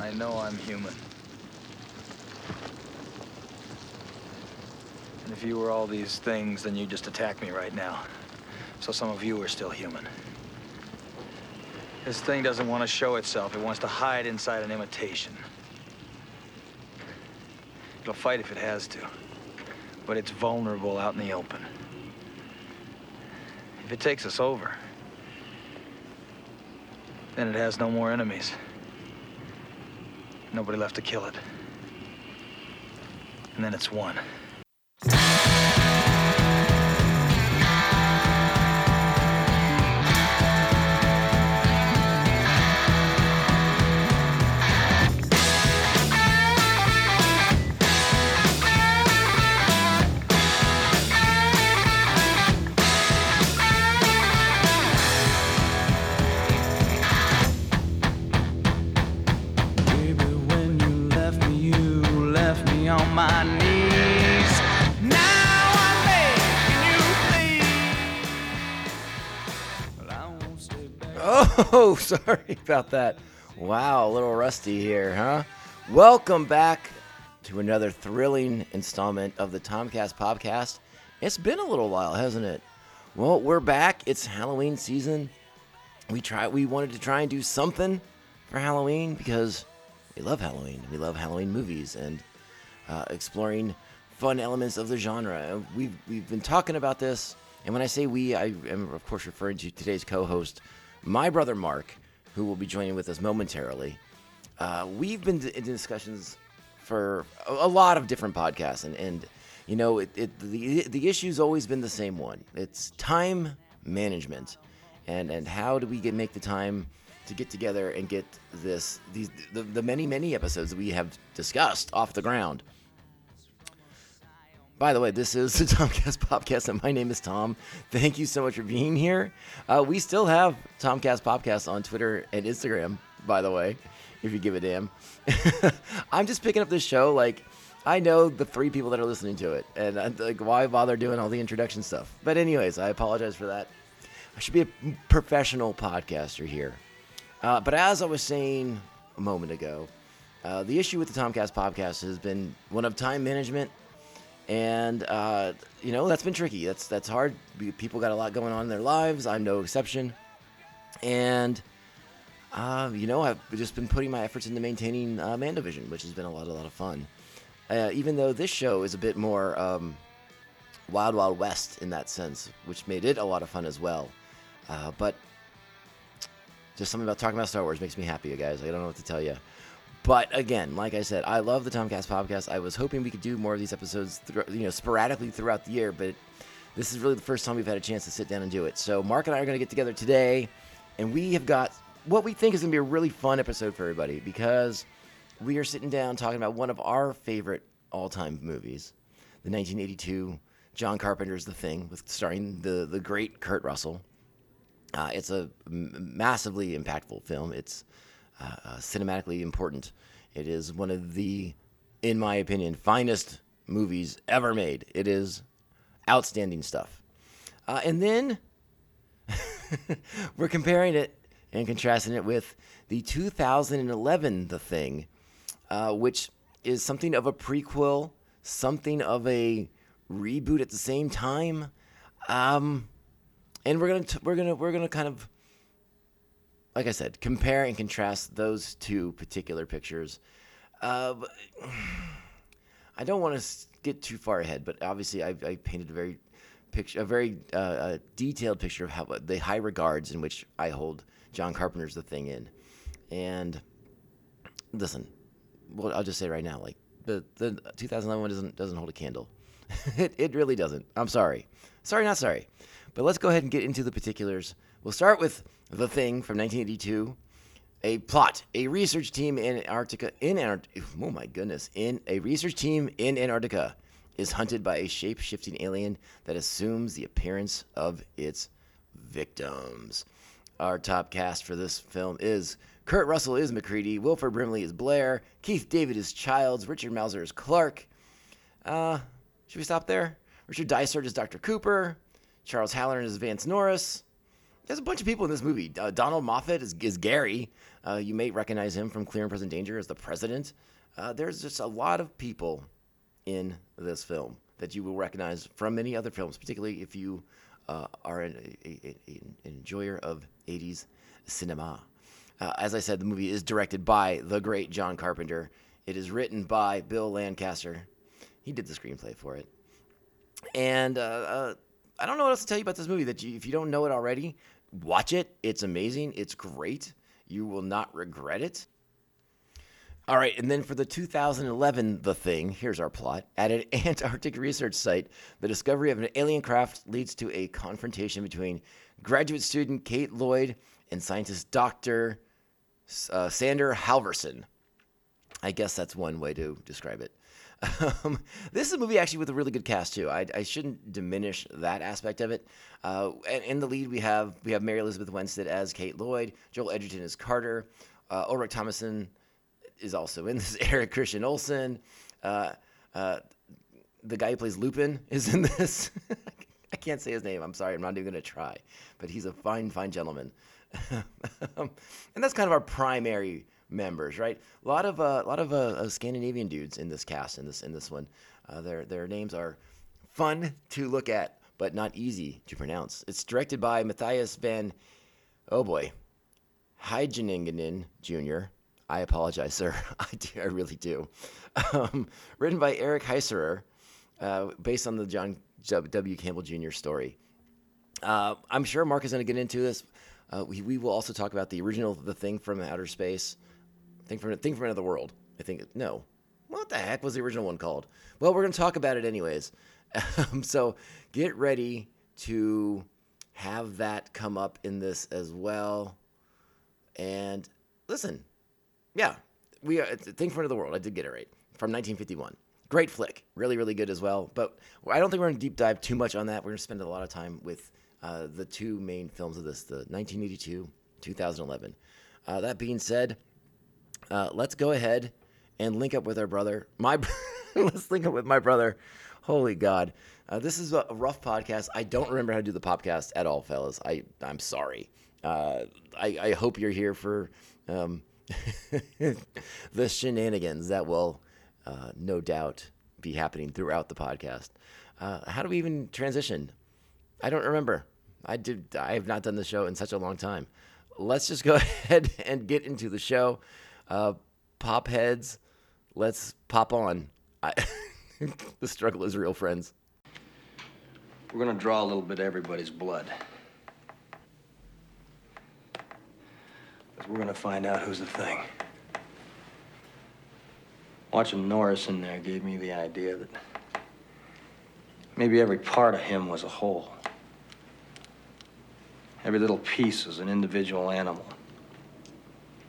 I know I'm human. And if you were all these things, then you'd just attack me right now. So some of you are still human. This thing doesn't want to show itself. It wants to hide inside an imitation. It'll fight if it has to, but it's vulnerable out in the open. If it takes us over, then it has no more enemies. Nobody left to kill it. And then it's won. Oh, sorry about that. Wow, a little rusty here, huh? Welcome back to another thrilling installment of the TomCast podcast. It's been a little while, hasn't it? Well, we're back. It's Halloween season. We wanted to try and do something for Halloween because we love Halloween. We love Halloween movies and exploring fun elements of the genre. We've been talking about this, and when I say we, I am of course referring to today's co-host, my brother Mark, who will be joining with us momentarily. We've been in discussions for a lot of different podcasts, and you know, the issue's always been the same one. It's time management, and how do we make the time to get together and get the many episodes that we have discussed off the ground. By the way, this is the TomCast Podcast, and my name is Tom. Thank you so much for being here. We still have TomCast Podcast on Twitter and Instagram, by the way, if you give a damn. I'm just picking up this show. Like, I know the three people that are listening to it, and I'm like, why bother doing all the introduction stuff? But anyways, I apologize for that. I should be a professional podcaster here. But as I was saying a moment ago, the issue with the TomCast Podcast has been one of time management. And, you know, that's been tricky. That's hard. People got a lot going on in their lives. I'm no exception. And, you know, I've just been putting my efforts into maintaining MandoVision, which has been a lot of fun. Even though this show is a bit more Wild Wild West in that sense, which made it a lot of fun as well. But just something about talking about Star Wars makes me happy, you guys. I don't know what to tell you. But again, like I said, I love the TomCast podcast. I was hoping we could do more of these episodes, sporadically throughout the year. But this is really the first time we've had a chance to sit down and do it. So Mark and I are going to get together today, and we have got what we think is going to be a really fun episode for everybody because we are sitting down talking about one of our favorite all-time movies, the 1982 John Carpenter's The Thing, starring the great Kurt Russell. It's a massively impactful film. It's cinematically important. It is one of the, in my opinion, finest movies ever made. It is outstanding stuff. And then we're comparing it and contrasting it with the 2011 The Thing, which is something of a prequel, something of a reboot at the same time. And we're gonna kind of, like I said, compare and contrast those two particular pictures. I don't want to get too far ahead, but obviously I painted a very detailed picture of how the high regards in which I hold John Carpenter's The Thing in. And listen, well, I'll just say right now, like the 2011 one doesn't hold a candle. It really doesn't. I'm sorry. Sorry, not sorry. But let's go ahead and get into the particulars. We'll start with The Thing from 1982, a plot. A research team in Antarctica is hunted by a shape-shifting alien that assumes the appearance of its victims. Our top cast for this film is Kurt Russell is MacReady, Wilford Brimley is Blair, Keith David is Childs, Richard Mouser is Clark. Should we stop there? Richard Dysart is Dr. Cooper, Charles Hallahan is Vance Norris, There's a bunch of people in this movie. Donald Moffat is Gary. You may recognize him from Clear and Present Danger as the president. There's just a lot of people in this film that you will recognize from many other films, particularly if you are an enjoyer of 80s cinema. As I said, the movie is directed by the great John Carpenter. It is written by Bill Lancaster. He did the screenplay for it. And I don't know what else to tell you about this movie. If you don't know it already, watch it. It's amazing. It's great. You will not regret it. All right, and then for the 2011 The Thing, here's our plot. At an Antarctic research site, the discovery of an alien craft leads to a confrontation between graduate student Kate Lloyd and scientist Dr. Sander Halvorsen. I guess that's one way to describe it. This is a movie actually with a really good cast, too. I shouldn't diminish that aspect of it. In the lead, we have Mary Elizabeth Winstead as Kate Lloyd. Joel Edgerton as Carter. Ulrich Thomason is also in this. Eric Christian Olsen. The guy who plays Lupin is in this. I can't say his name. I'm sorry. I'm not even going to try. But he's a fine, fine gentleman. And that's kind of our primary members, right? A lot of Scandinavian dudes in this cast, in this one. Their names are fun to look at, but not easy to pronounce. It's directed by Matthias van Heijningen Jr. I apologize, sir. I really do. Written by Eric Heisserer, based on the John W. Campbell Jr. story. I'm sure Mark is going to get into this. We will also talk about the original The Thing from Outer Space, Thing from Another World. What the heck was the original one called? Well, we're going to talk about it anyways. So get ready to have that come up in this as well. And listen, yeah, Thing from Another World. I did get it right, from 1951. Great flick, really, really good as well. But I don't think we're going to deep dive too much on that. We're going to spend a lot of time with the two main films of this, the 1982, 2011. That being said, let's go ahead and link up with our brother. Let's link up with my brother. Holy God. This is a rough podcast. I don't remember how to do the podcast at all, fellas. I'm sorry. I hope you're here for the shenanigans that will no doubt be happening throughout the podcast. How do we even transition? I don't remember. I have not done the show in such a long time. Let's just go ahead and get into the show. Pop heads, let's pop on. The struggle is real, friends. We're going to draw a little bit of everybody's blood. Because we're going to find out who's the thing. Watching Norris in there gave me the idea that maybe every part of him was a whole. Every little piece was an individual animal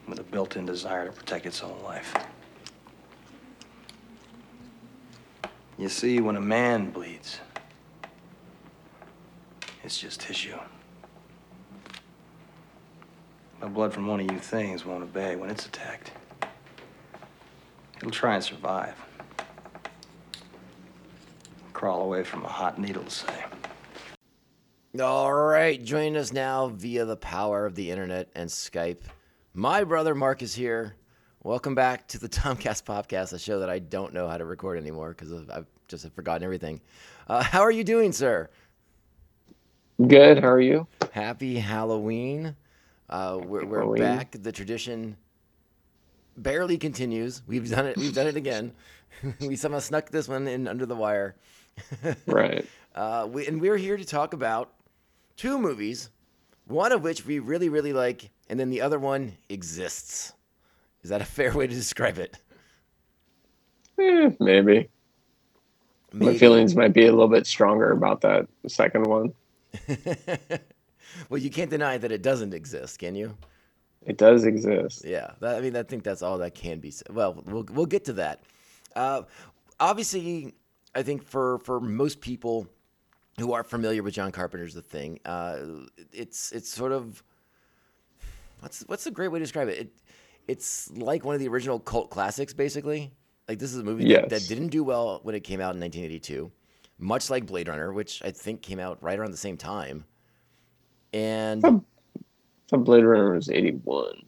with a built-in desire to protect its own life. You see, when a man bleeds, it's just tissue. The blood from one of you things won't obey when it's attacked. It'll try and survive. Crawl away from a hot needle, say. All right, join us now via the power of the internet and Skype. My brother Mark is here. Welcome back to the TomCast podcast, a show that I don't know how to record anymore because I've just forgotten everything. How are you doing, sir? Good. How are you? Happy Halloween. We're Halloween. Back. The tradition barely continues. We've done it again. We somehow snuck this one in under the wire. Right. We're here to talk about two movies, one of which we really, really like, and then the other one exists. Is that a fair way to describe it? Maybe. My feelings might be a little bit stronger about that second one. Well, you can't deny that it doesn't exist, can you? It does exist. Yeah. I think that's all that can be said. Well, we'll get to that. Obviously, I think for most people who are familiar with John Carpenter's The Thing, it's sort of, what's a great way to describe it? It's like one of the original cult classics, basically. Like, this is a movie that didn't do well when it came out in 1982, much like Blade Runner, which I think came out right around the same time. And I thought Blade Runner was 81.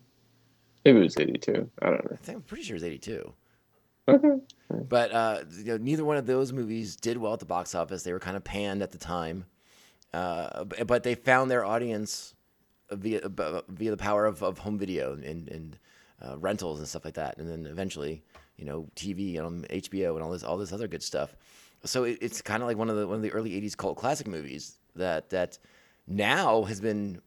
Maybe it was 82. I don't know. I think I'm pretty sure it was 82. Okay. But you know, neither one of those movies did well at the box office. They were kind of panned at the time. But they found their audience via the power of home video and rentals and stuff like that. And then eventually, you know, TV and HBO and all this other good stuff. So it's kind of like one of the early 80s cult classic movies that now has been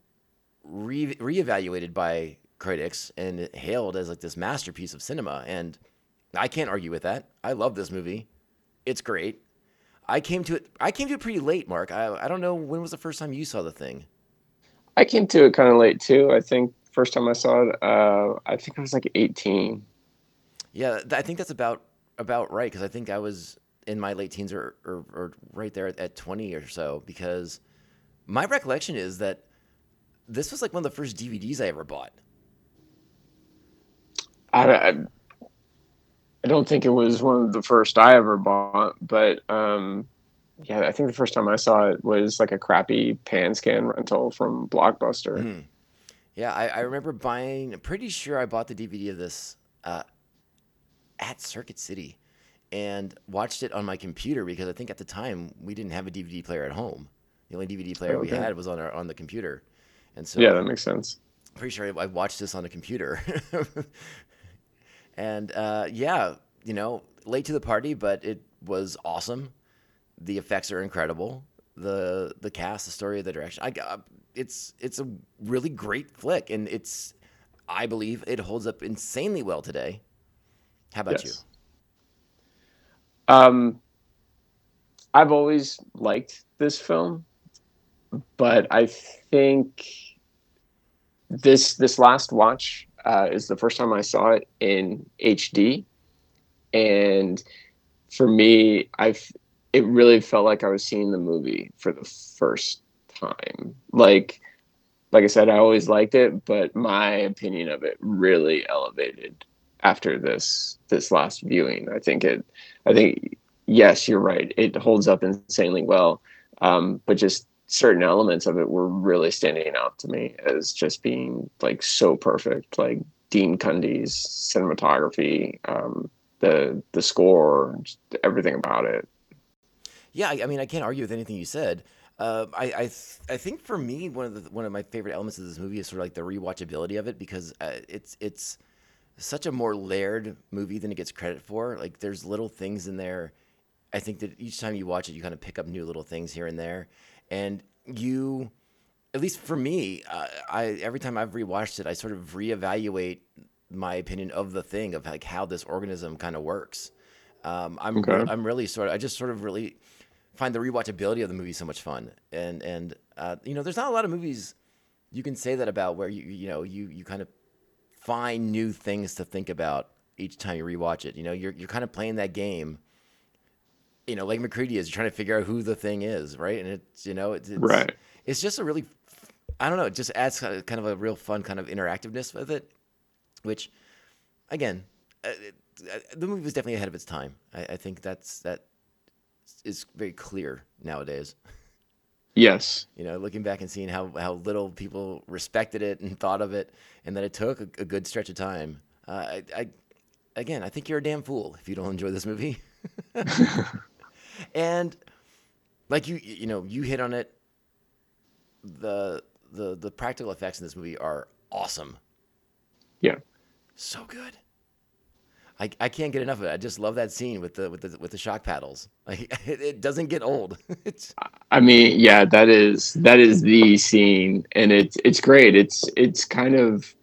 reevaluated by critics and hailed as like this masterpiece of cinema. And I can't argue with that. I love this movie. It's great. I came to it pretty late, Mark. I don't know, when was the first time you saw the thing? I came to it kind of late too. I think first time I saw it, I think I was like 18. Yeah, I think that's about right, because I think I was in my late teens or right there at 20 or so, because my recollection is that this was like one of the first DVDs I ever bought. I don't think it was one of the first I ever bought, but yeah, I think the first time I saw it was like a crappy pan-scan rental from Blockbuster. Mm. Yeah, I remember buying, I'm pretty sure I bought the DVD of this at Circuit City and watched it on my computer, because I think at the time we didn't have a DVD player at home. The only DVD player we had was on the computer. And so, yeah, that makes sense. I'm pretty sure I watched this on a computer. And yeah, you know, late to the party, but it was awesome. The effects are incredible. The cast, the story, the direction. It's a really great flick, and I believe it holds up insanely well today. How about you? I've always liked this film, but I think this last watch is the first time I saw it in HD, and for me, it really felt like I was seeing the movie for the first time. Like I said, I always liked it, but my opinion of it really elevated after this last viewing. I think yes, you're right. It holds up insanely well, but just certain elements of it were really standing out to me as just being like so perfect, like Dean Cundy's cinematography, the score, everything about it. Yeah, I mean, I can't argue with anything you said. I think for me, one of my favorite elements of this movie is sort of like the rewatchability of it, because it's such a more layered movie than it gets credit for. Like, there's little things in there. I think that each time you watch it, you kind of pick up new little things here and there. And you, at least for me, every time I've rewatched it, I sort of reevaluate my opinion of the thing, of like how this organism kind of works. I'm really really find the rewatchability of the movie so much fun. And you know, there's not a lot of movies you can say that about, where you kind of find new things to think about each time you rewatch it. You know, you're kind of playing that game. You know, like McCready is, you're trying to figure out who the thing is, right? And it's just a really, I don't know, it just adds kind of a real fun kind of interactiveness with it, which, again, the movie was definitely ahead of its time. I think that is very clear nowadays. Yes. You know, looking back and seeing how little people respected it and thought of it, and that it took a good stretch of time. I think you're a damn fool if you don't enjoy this movie. And like you hit on it, the practical effects in this movie are awesome. Yeah, so good. I can't get enough of it. I just love that scene with the shock paddles. Like, it doesn't get old. That is the scene, and it's great. It's kind of,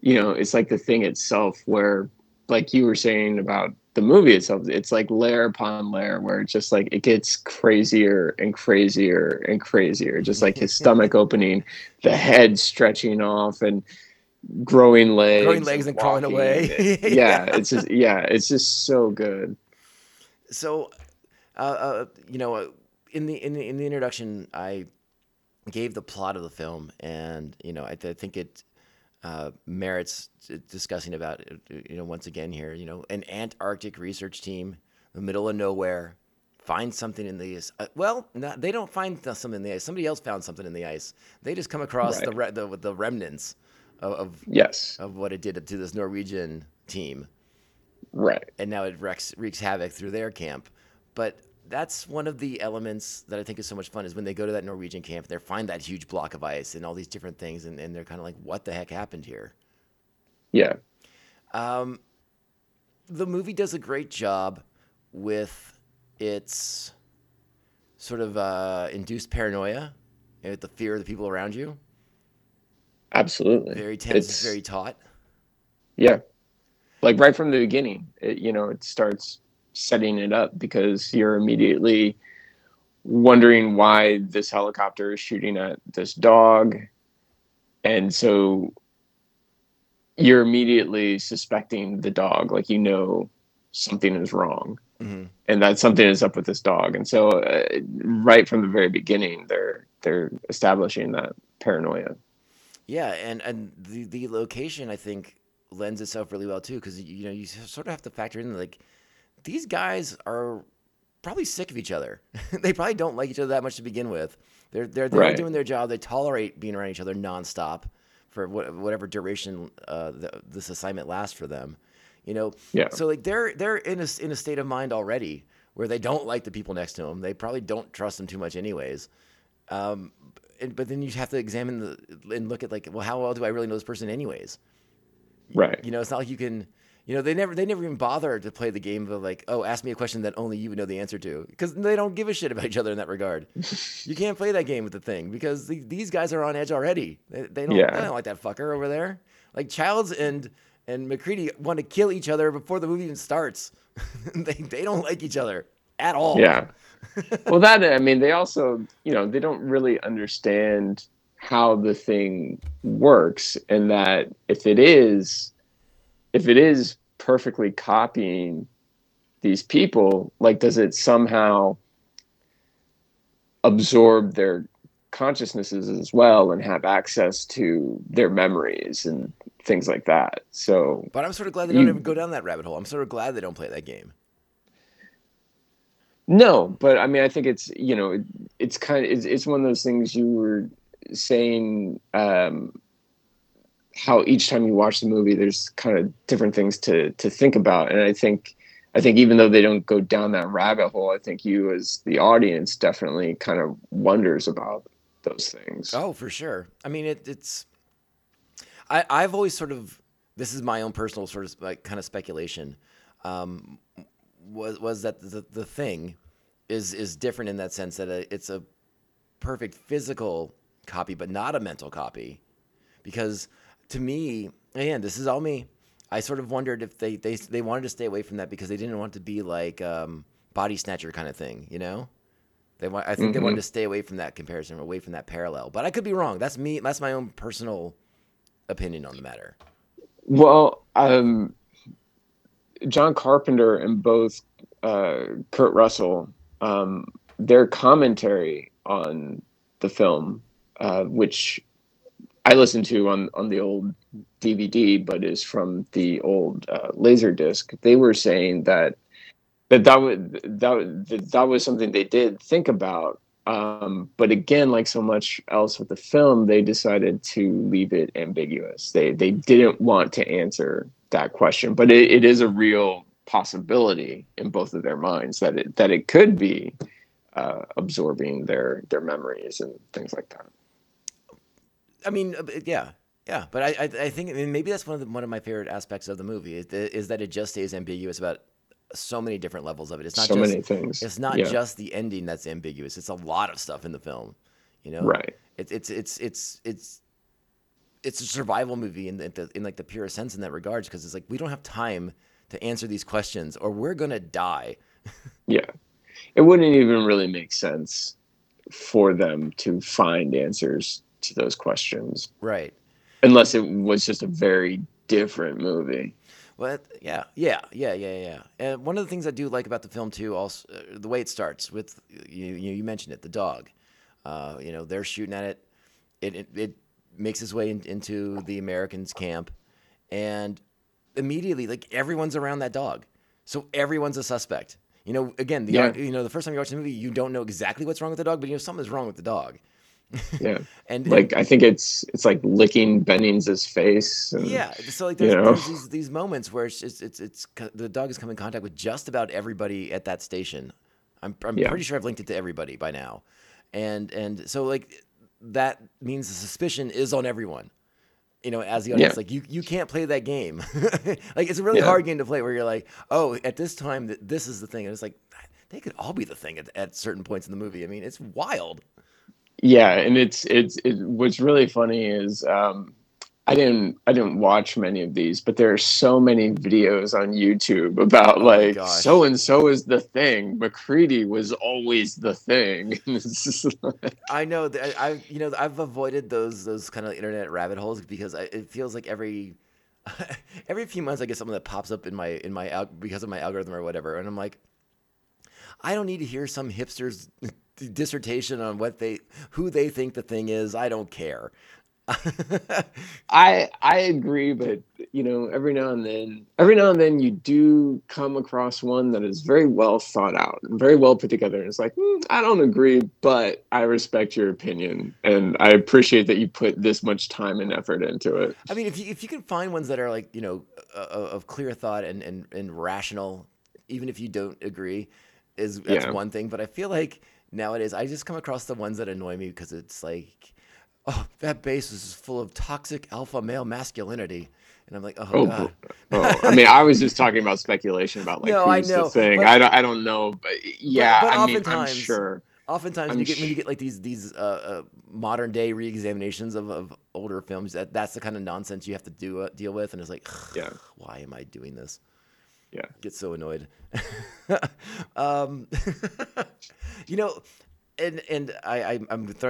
you know, it's like the thing itself, where like you were saying about the movie itself, it's like layer upon layer, where it's just like it gets crazier and crazier and crazier. Just like his stomach opening, the head stretching off, and growing legs and crawling away. Yeah, it's just so good. So, you know, in the introduction, I gave the plot of the film, and you know, I think it merits discussing about, once again here, an Antarctic research team in the middle of nowhere find something in the ice. Well, no, they don't find something in the ice. Somebody else found something in the ice. They just come across the remnants of what it did to this Norwegian team. Right. And now it wreaks havoc through their camp. But that's one of the elements that I think is so much fun, is when they go to that Norwegian camp, they find that huge block of ice and all these different things, and they're kind of like, what the heck happened here? Yeah. The movie does a great job with its sort of induced paranoia, and the fear of the people around you. Absolutely. Very tense, it's very taut. Yeah. Like right from the beginning, it starts setting it up, because you're immediately wondering why this helicopter is shooting at this dog. And so you're immediately suspecting the dog, like, something is wrong. Mm-hmm. And that something is up with this dog. And so right from the very beginning, they're establishing that paranoia. Yeah, and the location, I think, lends itself really well too, because you sort of have to factor in, like, these guys are probably sick of each other. They probably don't like each other that much to begin with. They're right. Doing their job. They tolerate being around each other nonstop for whatever duration this assignment lasts for them. So like they're in a state of mind already where they don't like the people next to them. They probably don't trust them too much anyways. But then you have to examine and look at, like, well, how well do I really know this person anyways? Right. It's not like you can, they never even bother to play the game of, like, oh, ask me a question that only you would know the answer to, because they don't give a shit about each other in that regard. You can't play that game with the thing, because these guys are on edge already. They don't like that fucker over there. Like Childs and McCready want to kill each other before the movie even starts. They don't like each other at all. Yeah. Well, they also, they don't really understand how the thing works, and that if it is perfectly copying these people, like, does it somehow absorb their consciousnesses as well and have access to their memories and things like that? So, but I'm sort of glad they don't even go down that rabbit hole. I'm sort of glad they don't play that game. No, but I mean, I think it's, it's kind of, it's one of those things you were saying, how each time you watch the movie, there's kind of different things to think about. And I think even though they don't go down that rabbit hole, I think you as the audience definitely kind of wonders about those things. Oh, for sure. I mean, I've always sort of, this is my own personal sort of like kind of speculation, was that the thing is different in that sense that it's a perfect physical copy, but not a mental copy. Because to me, again, this is all me, I sort of wondered if they wanted to stay away from that because they didn't want to be like Body Snatcher kind of thing, I think they wanted to stay away from that comparison, away from that parallel. But I could be wrong. That's me. That's my own personal opinion on the matter. Well, John Carpenter and both Kurt Russell, their commentary on the film, which I listened to on the old DVD, but is from the old Laserdisc, they were saying that was something they did think about. But again, like so much else with the film, they decided to leave it ambiguous. They didn't want to answer that question, but it is a real possibility in both of their minds that it could be absorbing their memories and things like that. I mean, yeah. But I think, I mean, maybe that's one of my favorite aspects of the movie is that it just stays ambiguous about so many different levels of it. It's not so just many things. It's not just the ending that's ambiguous. It's a lot of stuff in the film, Right. It's a survival movie in like the purest sense in that regards, because it's like we don't have time to answer these questions or we're gonna die. Yeah, it wouldn't even really make sense for them to find answers to those questions, right? Unless it was just a very different movie. Well, yeah. And one of the things I do like about the film too, also the way it starts with you mentioned it, the dog. They're shooting at it. It makes its way into the Americans' camp, and immediately, like, everyone's around that dog, so everyone's a suspect. You know, again, the first time you watch the movie, you don't know exactly what's wrong with the dog, but you know something's wrong with the dog. Yeah, and like I think it's like licking Bennings's face. And, yeah, so like there's these moments where it's the dog has come in contact with just about everybody at that station. I'm pretty sure I've linked it to everybody by now, and so like that means the suspicion is on everyone. You know, as the audience, like you can't play that game. Like it's a really hard game to play where you're like, oh, at this time this is the thing, and it's like they could all be the thing at certain points in the movie. I mean, it's wild. Yeah, and it's what's really funny is I didn't watch many of these, but there are so many videos on YouTube about like so and so is the thing. McCready was always the thing. I know that I've avoided those kind of internet rabbit holes because it feels like every few months I get something that pops up in my because of my algorithm or whatever, and I'm like, I don't need to hear some hipster's dissertation on who they think the thing is. I don't care. I agree, but every now and then you do come across one that is very well thought out and very well put together, and it's like I don't agree, but I respect your opinion and I appreciate that you put this much time and effort into it. I mean, if you can find ones that are like of clear thought and rational, even if you don't agree, that's one thing. But I feel like nowadays I just come across the ones that annoy me because it's like, oh, that bass is full of toxic alpha male masculinity. And I'm like, oh God. Oh. I mean, I was just talking about speculation about like the thing. But, I don't know, but yeah, but I mean, I'm sure. Oftentimes when you get like these modern day reexaminations of older films, that's the kind of nonsense you have to deal with. And it's like, why am I doing this? Yeah, get so annoyed. I'm throwing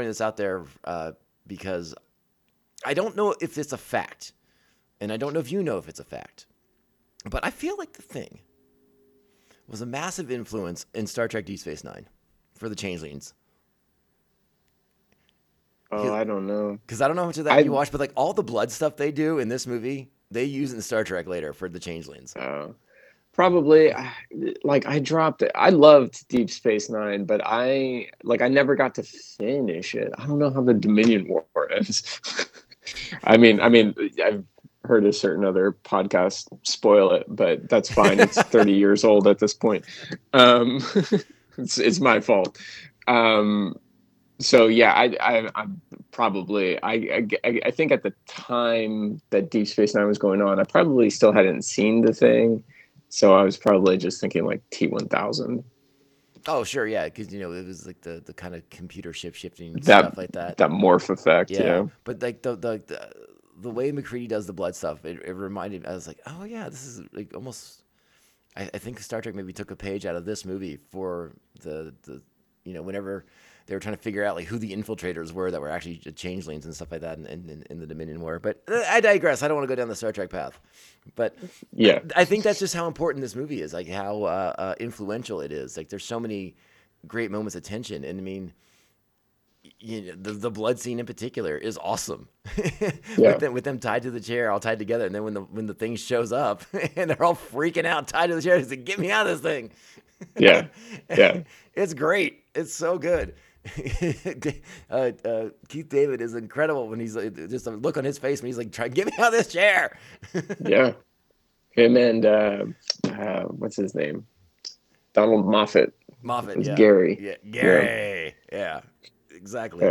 this out there because I don't know if it's a fact, and I don't know if you know if it's a fact, but I feel like The Thing was a massive influence in Star Trek Deep Space Nine for the Changelings. Oh, I don't know. Because I don't know how much of that you watch, but like all the blood stuff they do in this movie, they use in Star Trek later for the Changelings. Oh. Probably, like I dropped it. I loved Deep Space Nine, but I never got to finish it. I don't know how the Dominion War ends. I mean, I've heard a certain other podcast spoil it, but that's fine. It's 30 years old at this point. It's my fault. So yeah, I think at the time that Deep Space Nine was going on, I probably still hadn't seen The Thing. So I was probably just thinking like T-1000. Oh, sure, yeah, because, it was like the kind of computer shifting stuff like that. That morph effect, yeah. But like the way McCready does the blood stuff, it reminded me, I was like, oh, yeah, this is like almost, I think Star Trek maybe took a page out of this movie for the whenever they were trying to figure out like who the infiltrators were that were actually changelings and stuff like that in the Dominion War. But I digress. I don't want to go down the Star Trek path. But yeah, I think that's just how important this movie is, like how influential it is. Like there's so many great moments of tension. And I mean, the blood scene in particular is awesome. With them tied to the chair, all tied together. And then when the thing shows up and they're all freaking out, tied to the chair, it's like, get me out of this thing. Yeah. It's great. It's so good. Keith David is incredible when he's like, just a look on his face when he's like, try get me out of this chair. Yeah, him and what's his name, Donald Moffat. Yeah. Gary. Yeah. Exactly.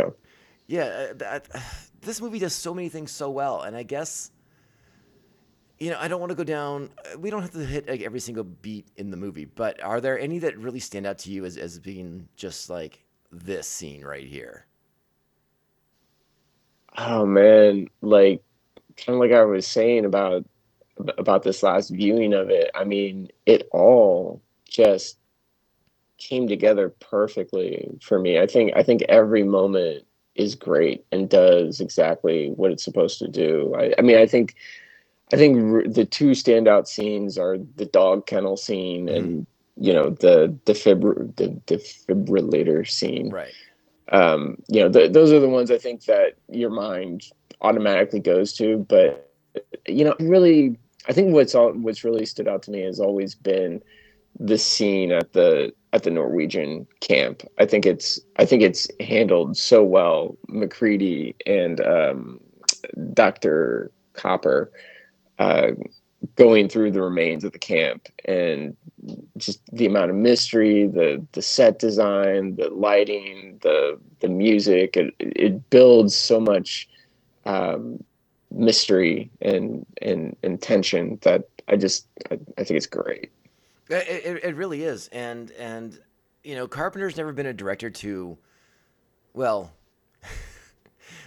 Yeah. This movie does so many things so well, and I guess I don't want to go down. We don't have to hit like every single beat in the movie, but are there any that really stand out to you as being just like this scene right here? Oh man, like kind of like I was saying about this last viewing of it, I mean, it all just came together perfectly for me. I think every moment is great and does exactly what it's supposed to do. I think the two standout scenes are the dog kennel scene and the defibrillator scene. Right. Those are the ones I think that your mind automatically goes to. But, really, I think what's really stood out to me has always been the scene at the Norwegian camp. I think it's handled so well. McCready and Dr. Copper going through the remains of the camp, and just the amount of mystery, the set design, the lighting, the music, it builds so much mystery and tension that I think it's great. It really is. And, you know, Carpenter's never been a director to, well,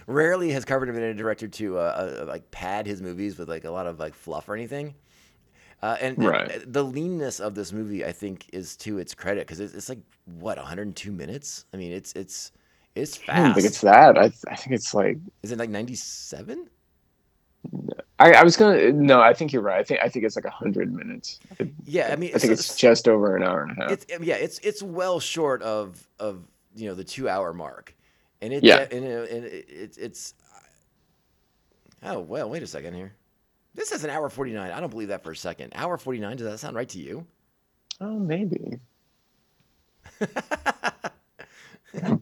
rarely has Carpenter been a director to like pad his movies with like a lot of like fluff or anything. And the leanness of this movie, I think, is to its credit, because it's like, what, 102 minutes? I mean, it's fast. I don't think it's that. I think it's like, is it like 97? I think you're right. I think it's like 100 minutes. Yeah, I mean, I think it's just over an hour and a half. It's well short of you know, the 2 hour mark, and it yeah, and it's. Oh well, wait a second here. This is an hour 49. I don't believe that for a second. Hour 49. Does that sound right to you? Oh, maybe.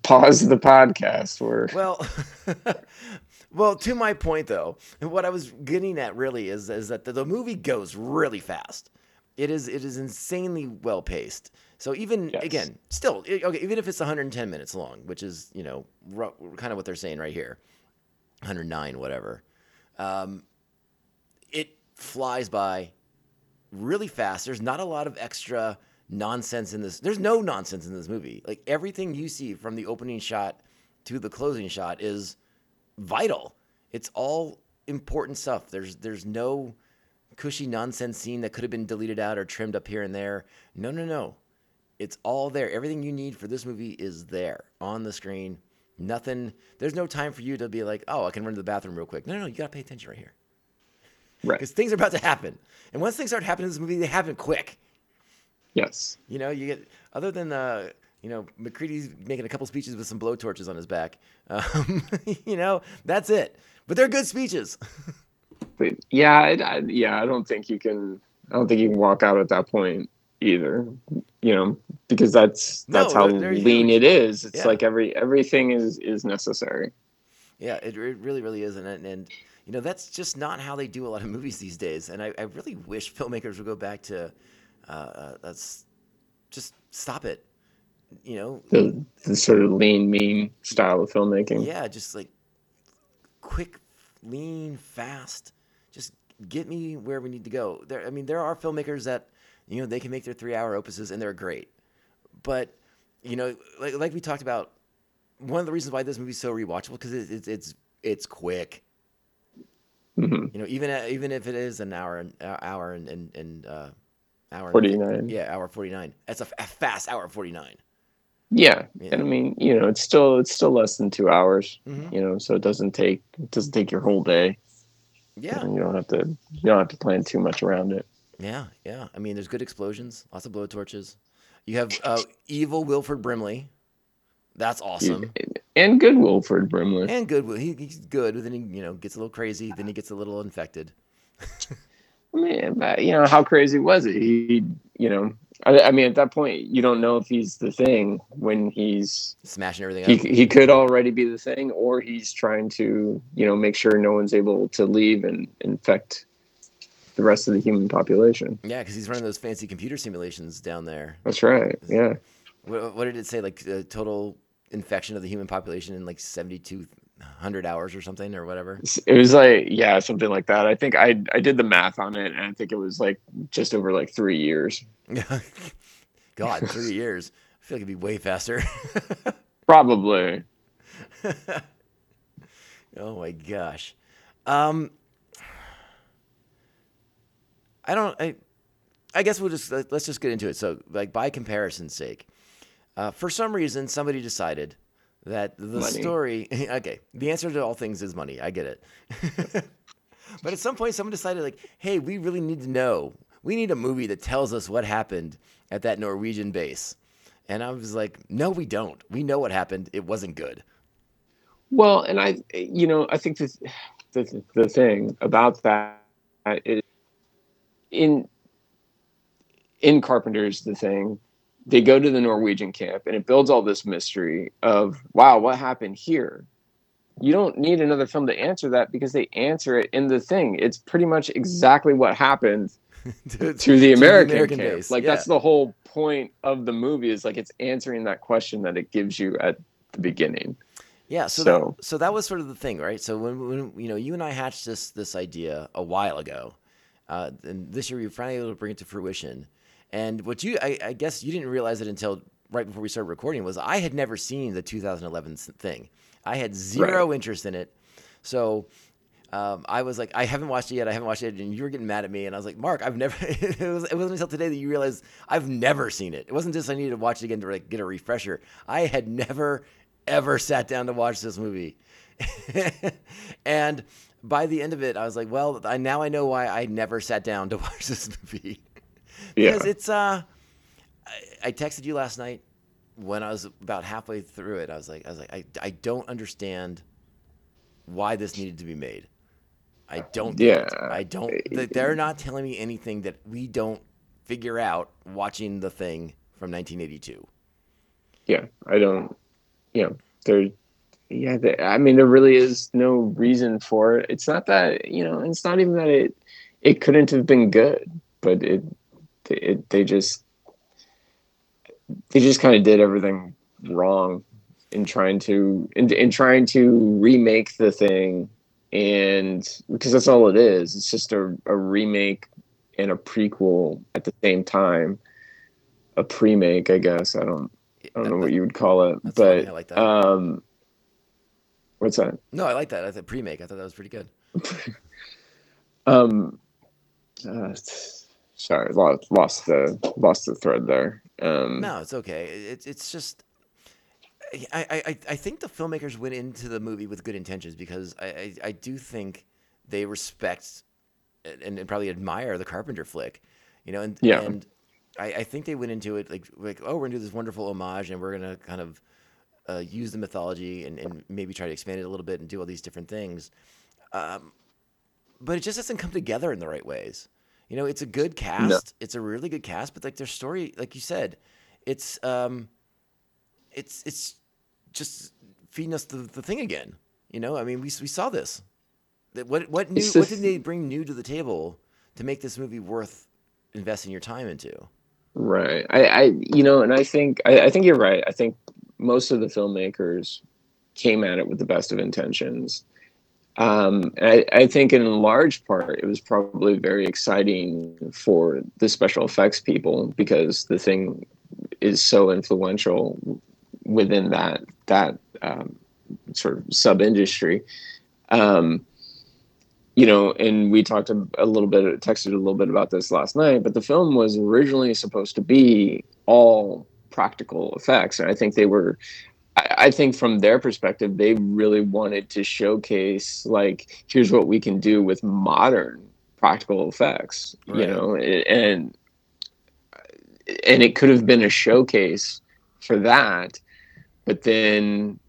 Pause the podcast. Well. Well, to my point, though, and what I was getting at really is that the movie goes really fast. It is insanely well paced. So even again, still, okay, even if it's 110 minutes long, which is, you know, kind of what they're saying right here, 109, whatever, it flies by really fast. There's not a lot of extra nonsense in this. There's no nonsense in this movie. Like, everything you see from the opening shot to the closing shot is vital. It's all important stuff. There's no cushy nonsense scene that could have been deleted out or trimmed up here and there. No. It's all there. Everything you need for this movie is there on the screen. Nothing. There's no time for you to be like, oh, I can run to the bathroom real quick. No. You got to pay attention right here. Right. Because things are about to happen. And once things start happening in this movie, they happen quick. Yes. You know, you get, other than you know, McCready's making a couple speeches with some blowtorches on his back. You know, that's it. But they're good speeches. I don't think you can walk out at that point either. You know, because that's how lean it is. It's like everything is necessary. Yeah, it really, really is, and you know, that's just not how they do a lot of movies these days. And I really wish filmmakers would go back to that's just stop it. You know, the sort of lean, mean style of filmmaking. Yeah, just like quick, lean, fast. Just get me where we need to go. There, I mean, there are filmmakers that, you know, they can make their 3 hour opuses and they're great. But, you know, like we talked about, one of the reasons why this movie is so rewatchable, because it's quick. Mm-hmm. You know, even if it is hour 49. That's a fast hour 49. Yeah. And I mean, you know, it's still less than 2 hours, mm-hmm. you know, so it doesn't take your whole day. Yeah. And you don't have to plan too much around it. Yeah. Yeah. I mean, there's good explosions, lots of blowtorches. You have evil Wilford Brimley. That's awesome. And good Wilford Brimley. And good. He's good. Then he, you know, gets a little crazy. Then he gets a little infected. I mean, but, you know, how crazy was it? He, you know, I mean, at that point, you don't know if he's the Thing when he's smashing everything up. He could already be the Thing, or he's trying to, you know, make sure no one's able to leave and infect the rest of the human population. Yeah, because he's running those fancy computer simulations down there. That's right. Yeah. What did it say? Like total infection of the human population in like 7200 hours or something, or whatever it was, like, yeah, something like that. I think I did the math on it, and I think it was like just over like 3 years. God, 3 years, I feel like it'd be way faster. Probably. Oh my gosh. I guess we'll just let's just get into it. So, like, by comparison's sake, for some reason somebody decided that the money. Story, okay, the answer to all things is money. I get it. But at some point, someone decided, like, hey, we really need to know. We need a movie that tells us what happened at that Norwegian base. And I was like, no, we don't. We know what happened. It wasn't good. Well, and I think the thing about that is, in in Carpenter's The Thing, they go to the Norwegian camp, and it builds all this mystery of, wow, what happened here? You don't need another film to answer that, because they answer it in The Thing. It's pretty much exactly what happened to the American camp. Days. Like, yeah. That's the whole point of the movie, is like, it's answering that question that it gives you at the beginning. Yeah. So that was sort of the thing, right? So when you and I hatched this idea a while ago, and this year we were finally able to bring it to fruition. And what I guess you didn't realize it until right before we started recording, was I had never seen the 2011 Thing. I had zero interest in it. So I was like, I haven't watched it yet. And you were getting mad at me. And I was like, Mark, I've never, it wasn't until today that you realized I've never seen it. It wasn't just I needed to watch it again to like get a refresher. I had never, ever sat down to watch this movie. And by the end of it, I was like, well, now I know why I never sat down to watch this movie. Because it's, I texted you last night when I was about halfway through it. I don't understand why this needed to be made. They're not telling me anything that we don't figure out watching The Thing from 1982. Yeah. There really is no reason for it. It's not that, it's not even that it couldn't have been good, but they just kind of did everything wrong in trying to remake The Thing, and because that's all it is. It's just a remake and a prequel at the same time, a premake, I guess. I don't know what you would call it, but funny. I like that. What's that? No, I like that. I thought premake. I thought that was pretty good. Sorry, lost the thread there. No, it's okay. It's just I think the filmmakers went into the movie with good intentions, because I do think they respect and probably admire the Carpenter flick, and I think they went into it like oh, we're gonna do this wonderful homage, and we're gonna kind of use the mythology and maybe try to expand it a little bit and do all these different things, but it just doesn't come together in the right ways. It's a good cast. No. It's a really good cast, but like their story, like you said, it's just feeding us the thing again. We saw this. What did they bring new to the table to make this movie worth investing your time into? Right. I think you're right. I think most of the filmmakers came at it with the best of intentions. I think in large part, it was probably very exciting for the special effects people, because The Thing is so influential within that sort of sub-industry. And we talked texted a little bit about this last night, but the film was originally supposed to be all practical effects. And I think I think from their perspective, they really wanted to showcase, like, here's what we can do with modern practical effects, right. And it could have been a showcase for that. But then,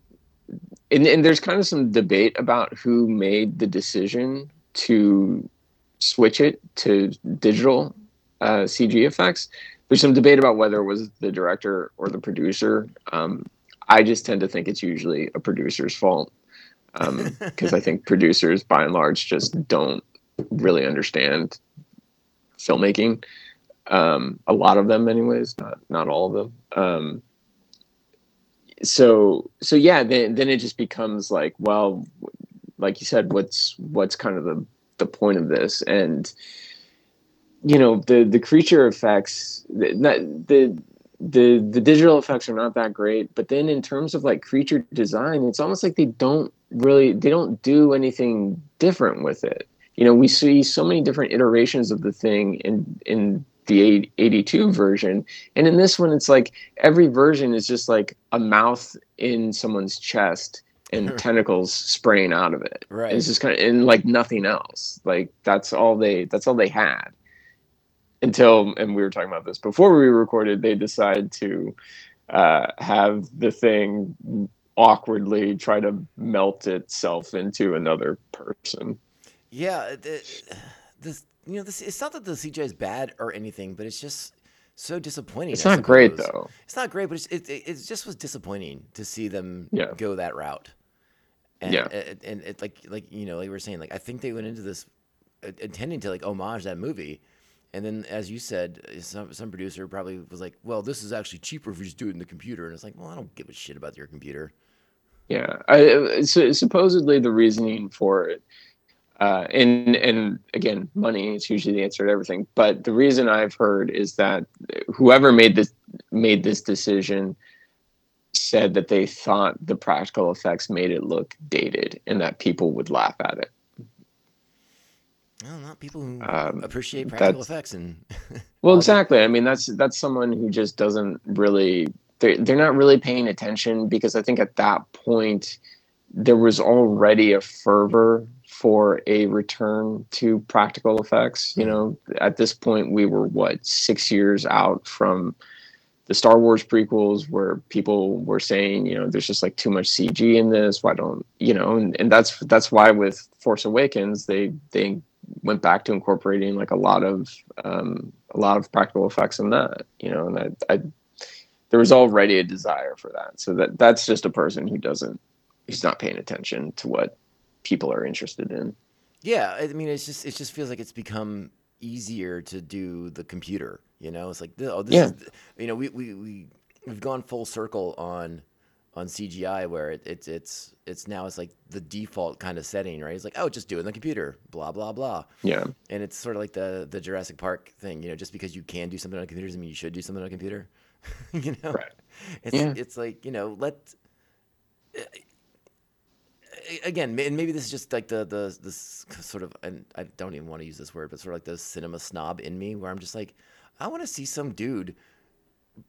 and there's kind of some debate about who made the decision to switch it to digital CG effects. There's some debate about whether it was the director or the producer. I just tend to think it's usually a producer's fault, because I think producers, by and large, just don't really understand filmmaking. A lot of them, anyways, not all of them. Then it just becomes like, well, like you said, what's kind of the point of this? And the creature effects, the digital effects are not that great, but then in terms of like creature design, it's almost like they don't do anything different with it. We see so many different iterations of The Thing in the 82 version, and in this one, it's like every version is just like a mouth in someone's chest and tentacles spraying out of it. Right, and it's just kind of, and like nothing else. Like that's all they had. Until, and we were talking about this before we recorded, they decide to have The Thing awkwardly try to melt itself into another person. Yeah, it's not that the CGI is bad or anything, but it's just so disappointing. It's not great, though. It's not great, but it just was disappointing to see them go that route. And, yeah, and it's like you know, like we were saying, like I think they went into this intending to like homage that movie, and then as you said, some producer probably was like, "Well, this is actually cheaper if we just do it in the computer," and it's like, "Well, I don't give a shit about your computer." Yeah, supposedly the reasoning for it, and again, money is usually the answer to everything. But the reason I've heard is that whoever made this decision said that they thought the practical effects made it look dated and that people would laugh at it. Well, not people who appreciate practical effects and well, exactly. I mean, that's someone who just doesn't really, they're not really paying attention, because I think at that point there was already a fervor for a return to practical effects. You know, at this point we were 6 years out from the Star Wars prequels, where people were saying, you know, there's just like too much CG in this. Why don't you know? And that's why with Force Awakens they went back to incorporating like a lot of practical effects in that. You know, and there was already a desire for that. So that's just a person who's not paying attention to what people are interested in. Yeah, I mean, it just feels like it's become easier to do the computer. You know, it's like, oh, this is, you know, we've gone full circle on CGI, where it's now it's like the default kind of setting, right? It's like, oh, just do it on the computer, blah blah blah. Yeah. And it's sort of like the Jurassic Park thing, you know, just because you can do something on a computer doesn't mean you should do something on a computer. You know, right? It's like, you know, again, and maybe this is just like the sort of, and I don't even want to use this word, but sort of like the cinema snob in me, where I'm just like, I want to see some dude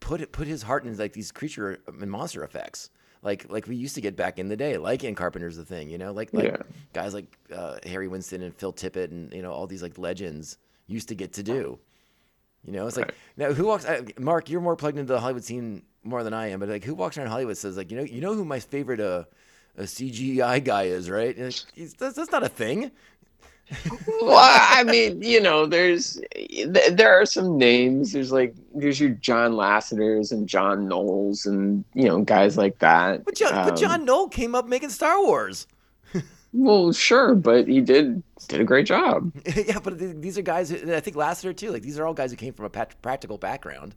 put his heart in like these creature and monster effects, like we used to get back in the day, like in Carpenter's The Thing, you know, like guys like Harry Winston and Phil Tippett and, you know, all these like legends used to get to do. You know, it's like, now who walks? Mark, you're more plugged into the Hollywood scene more than I am, but like, who walks around Hollywood says like, you know who my favorite a CGI guy is, right? And that's not a thing. Well, I mean, you know, there are some names. There's your John Lasseters and John Knowles and, you know, guys like that. But John Knoll came up making Star Wars. Well, sure, but he did a great job. Yeah, but these are guys, and I think Lasseter too. Like, these are all guys who came from a practical background.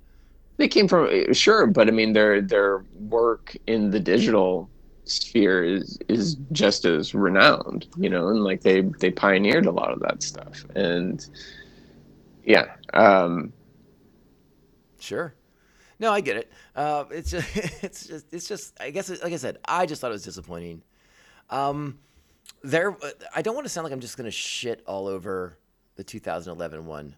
They came from, sure, but I mean, their work in the digital sphere is just as renowned, you know, and like they pioneered a lot of that stuff. And sure, no, I get it. It's just I guess, like I said, I just thought it was disappointing. There, I don't want to sound like I'm just gonna shit all over the 2011 one.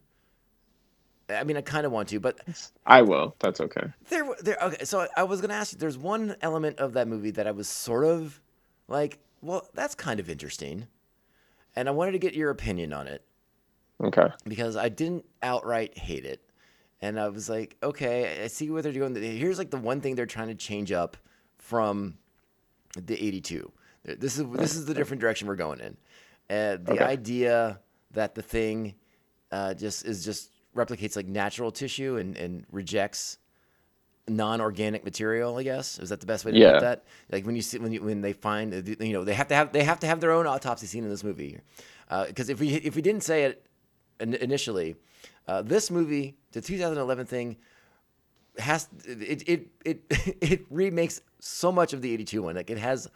I mean, I kind of want to, but I will. That's okay. Okay. So I was going to ask you. There's one element of that movie that I was sort of like, well, that's kind of interesting, and I wanted to get your opinion on it. Okay. Because I didn't outright hate it, and I was like, okay, I see where they're doing. Here's like the one thing they're trying to change up from the '82. This is the different direction we're going in. The idea that the thing just replicates like natural tissue and rejects non-organic material, I guess. Is that the best way to put that? Like when they find, you know, they have to have their own autopsy scene in this movie, because if we didn't say it initially, this movie, the 2011 thing, it remakes so much of the '82 one. Like it has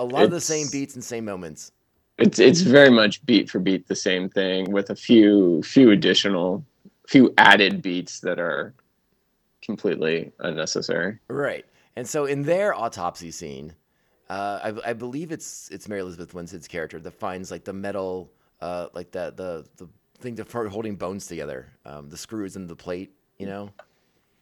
a lot of the same beats and same moments. It's very much beat for beat the same thing, with a few additional. Few added beats that are completely unnecessary. Right. And so in their autopsy scene, I believe it's Mary Elizabeth Winstead's character that finds like the metal, like the thing for holding bones together, the screws in the plate, you know?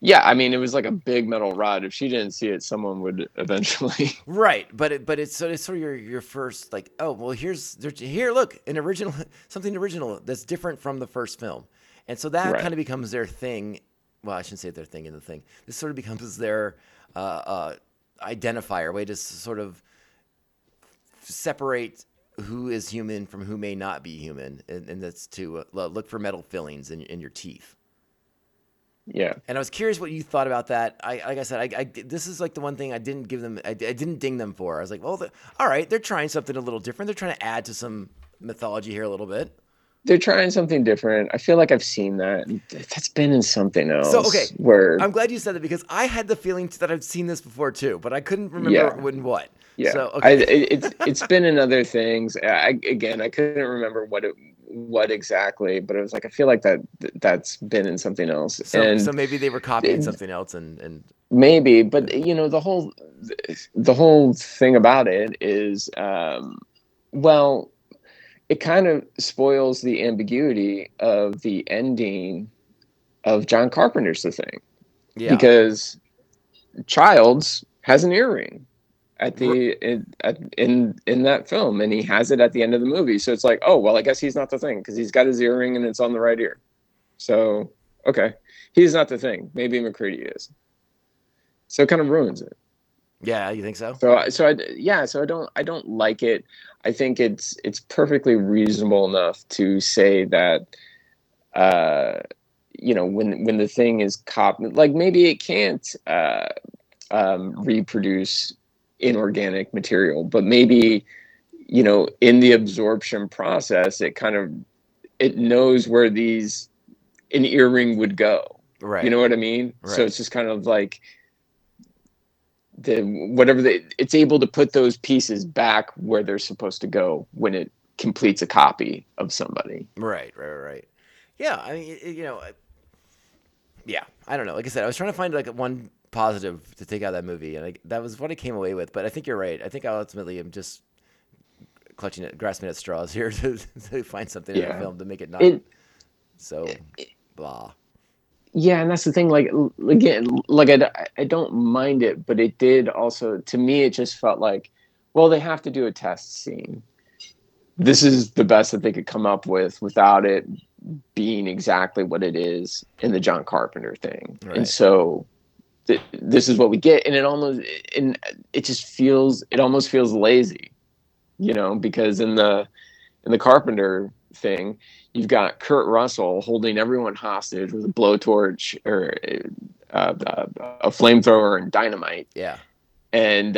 Yeah, I mean, it was like a big metal rod. If she didn't see it, someone would eventually. Right, but it's sort of your first like, oh, well, here look, something original that's different from the first film. And so that kind of becomes their thing. Well, I shouldn't say their thing in the thing. This sort of becomes their identifier, way to sort of separate who is human from who may not be human. And that's to look for metal fillings in your teeth. Yeah. And I was curious what you thought about that. Like I said, this is like the one thing I didn't give them. I didn't ding them for. I was like, well, all right, they're trying something a little different. They're trying to add to some mythology here a little bit. They're trying something different. I feel like I've seen that. That's been in something else. So, okay. Where... I'm glad you said that because I had the feeling that I've seen this before too, but I couldn't remember when what. Yeah. So, okay. It's been in other things. I couldn't remember what exactly, but it was like, I feel like that's been in something else. So maybe they were copying something else and maybe, but you know, the whole thing about it is, it kind of spoils the ambiguity of the ending of John Carpenter's The Thing, because Childs has an earring at in that film, and he has it at the end of the movie. So it's like, oh well, I guess he's not the thing because he's got his earring and it's on the right ear. So okay, he's not the thing. Maybe McCready is. So it kind of ruins it. Yeah, you think so? So I don't like it. I think it's perfectly reasonable enough to say that, when the thing is copied, like maybe it can't reproduce inorganic material, but maybe, in the absorption process, it knows where an earring would go. Right. You know what I mean? Right. So it's just kind of like. It's able to put those pieces back where they're supposed to go when it completes a copy of somebody. Right. Yeah, I mean, I don't know. Like I said, I was trying to find like one positive to take out of that movie, and that was what I came away with. But I think you're right. I think I ultimately am just grasping at straws here to find something in the film to make it not blah. Yeah, and that's the thing. Like again, I don't mind it, but it did also to me. It just felt like, well, they have to do a test scene. This is the best that they could come up with without it being exactly what it is in the John Carpenter thing. Right. And so this is what we get, and it almost feels lazy, because in the Carpenter thing. You've got Kurt Russell holding everyone hostage with a blowtorch or a flamethrower and dynamite. Yeah. And,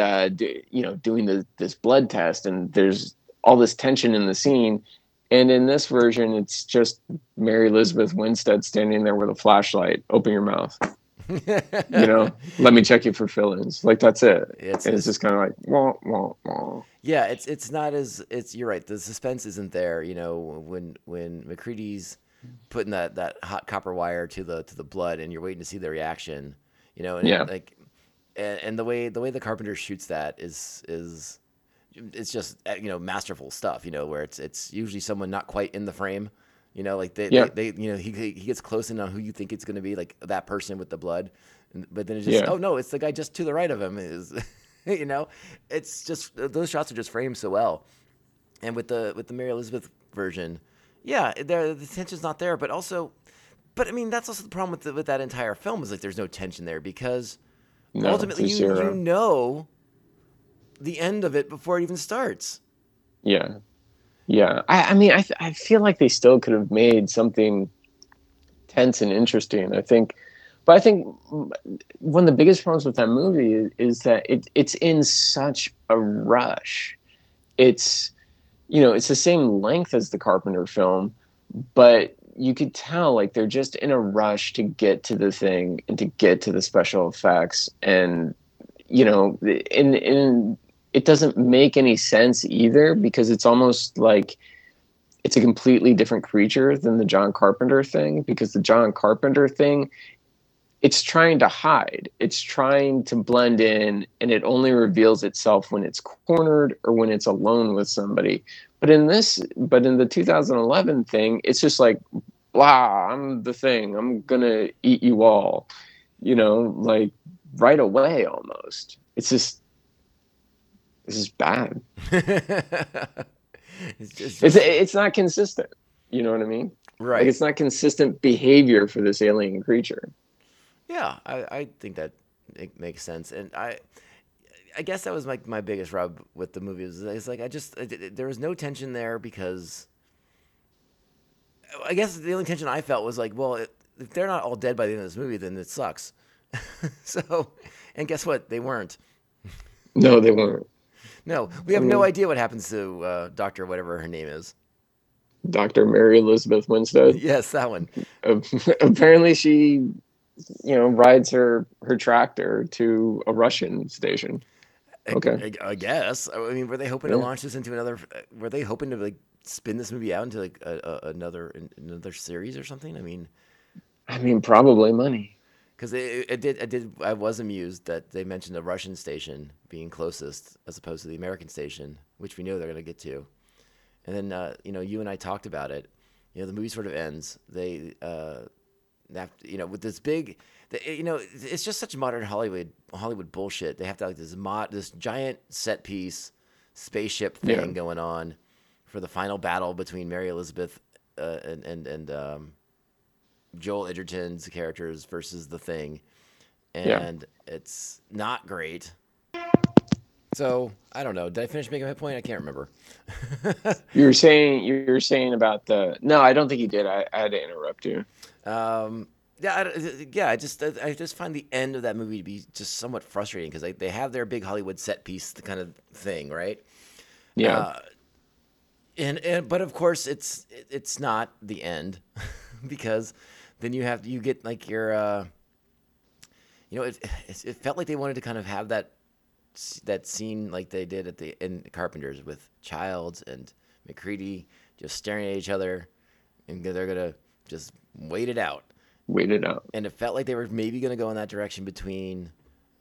doing this blood test. And there's all this tension in the scene. And in this version, it's just Mary Elizabeth Winstead standing there with a flashlight. Open your mouth. Let me check you for fill-ins. Like, that's it. It's just kind of like, wah, wah, wah. Yeah, it's not as you're right. The suspense isn't there. When McCready's putting that hot copper wire to the blood, and you're waiting to see the reaction. And the way the Carpenter shoots that is it's just masterful stuff. Where it's usually someone not quite in the frame. He gets close in on who you think it's going to be, like that person with the blood, but then it's just oh no, it's the guy just to the right of him is, it's just those shots are just framed so well, and with the Mary Elizabeth version, the tension's not there, but I mean that's also the problem with that entire film is like there's no tension there because ultimately you know the end of it before it even starts. Yeah. Yeah, I feel like they still could have made something tense and interesting. I think one of the biggest problems with that movie is that it's in such a rush. It's, it's the same length as the Carpenter film, but you could tell like they're just in a rush to get to the thing and to get to the special effects, and it doesn't make any sense either because it's almost like it's a completely different creature than the John Carpenter thing because the John Carpenter thing, it's trying to hide. It's trying to blend in, and it only reveals itself when it's cornered or when it's alone with somebody. But in the 2011 thing, it's just like, blah, I'm the thing. I'm going to eat you all, like right away almost. It's just... This is bad. It's not consistent. You know what I mean? Right. Like it's not consistent behavior for this alien creature. Yeah, I think that it makes sense, and I guess that was like my biggest rub with the movie. It's like there was no tension there because I guess the only tension I felt was like, well, if they're not all dead by the end of this movie, then it sucks. So, and guess what? They weren't. No, they weren't. No, we have no idea what happens to Dr. whatever her name is. Dr. Mary Elizabeth Winstead. Yes, that one. Apparently she, you know, rides her tractor to a Russian station. Okay. I guess. I mean, were they hoping to launch this into another, were they hoping to like spin this movie out into like another series or something? I mean, probably money. Because I was amused that they mentioned the Russian station being closest as opposed to the American station, which we know they're going to get to. And then, you know, you and I talked about it. You know, the movie sort of ends. They, you know, with this big, you know, it's just such modern Hollywood bullshit. They have to like this giant set piece spaceship thing going on for the final battle between Mary Elizabeth and Joel Edgerton's characters versus the thing, and it's not great. So I don't know. Did I finish making my point? I can't remember. you were saying about the no. I don't think you did. I had to interrupt you. I just find the end of that movie to be just somewhat frustrating because they have their big Hollywood set piece kind of thing, right? Yeah. But of course it's not the end because then you get like your you know it felt like they wanted to kind of have that scene like they did at the in Carpenter's with Childs and McCready just staring at each other and they're gonna just wait it out and it felt like they were maybe gonna go in that direction between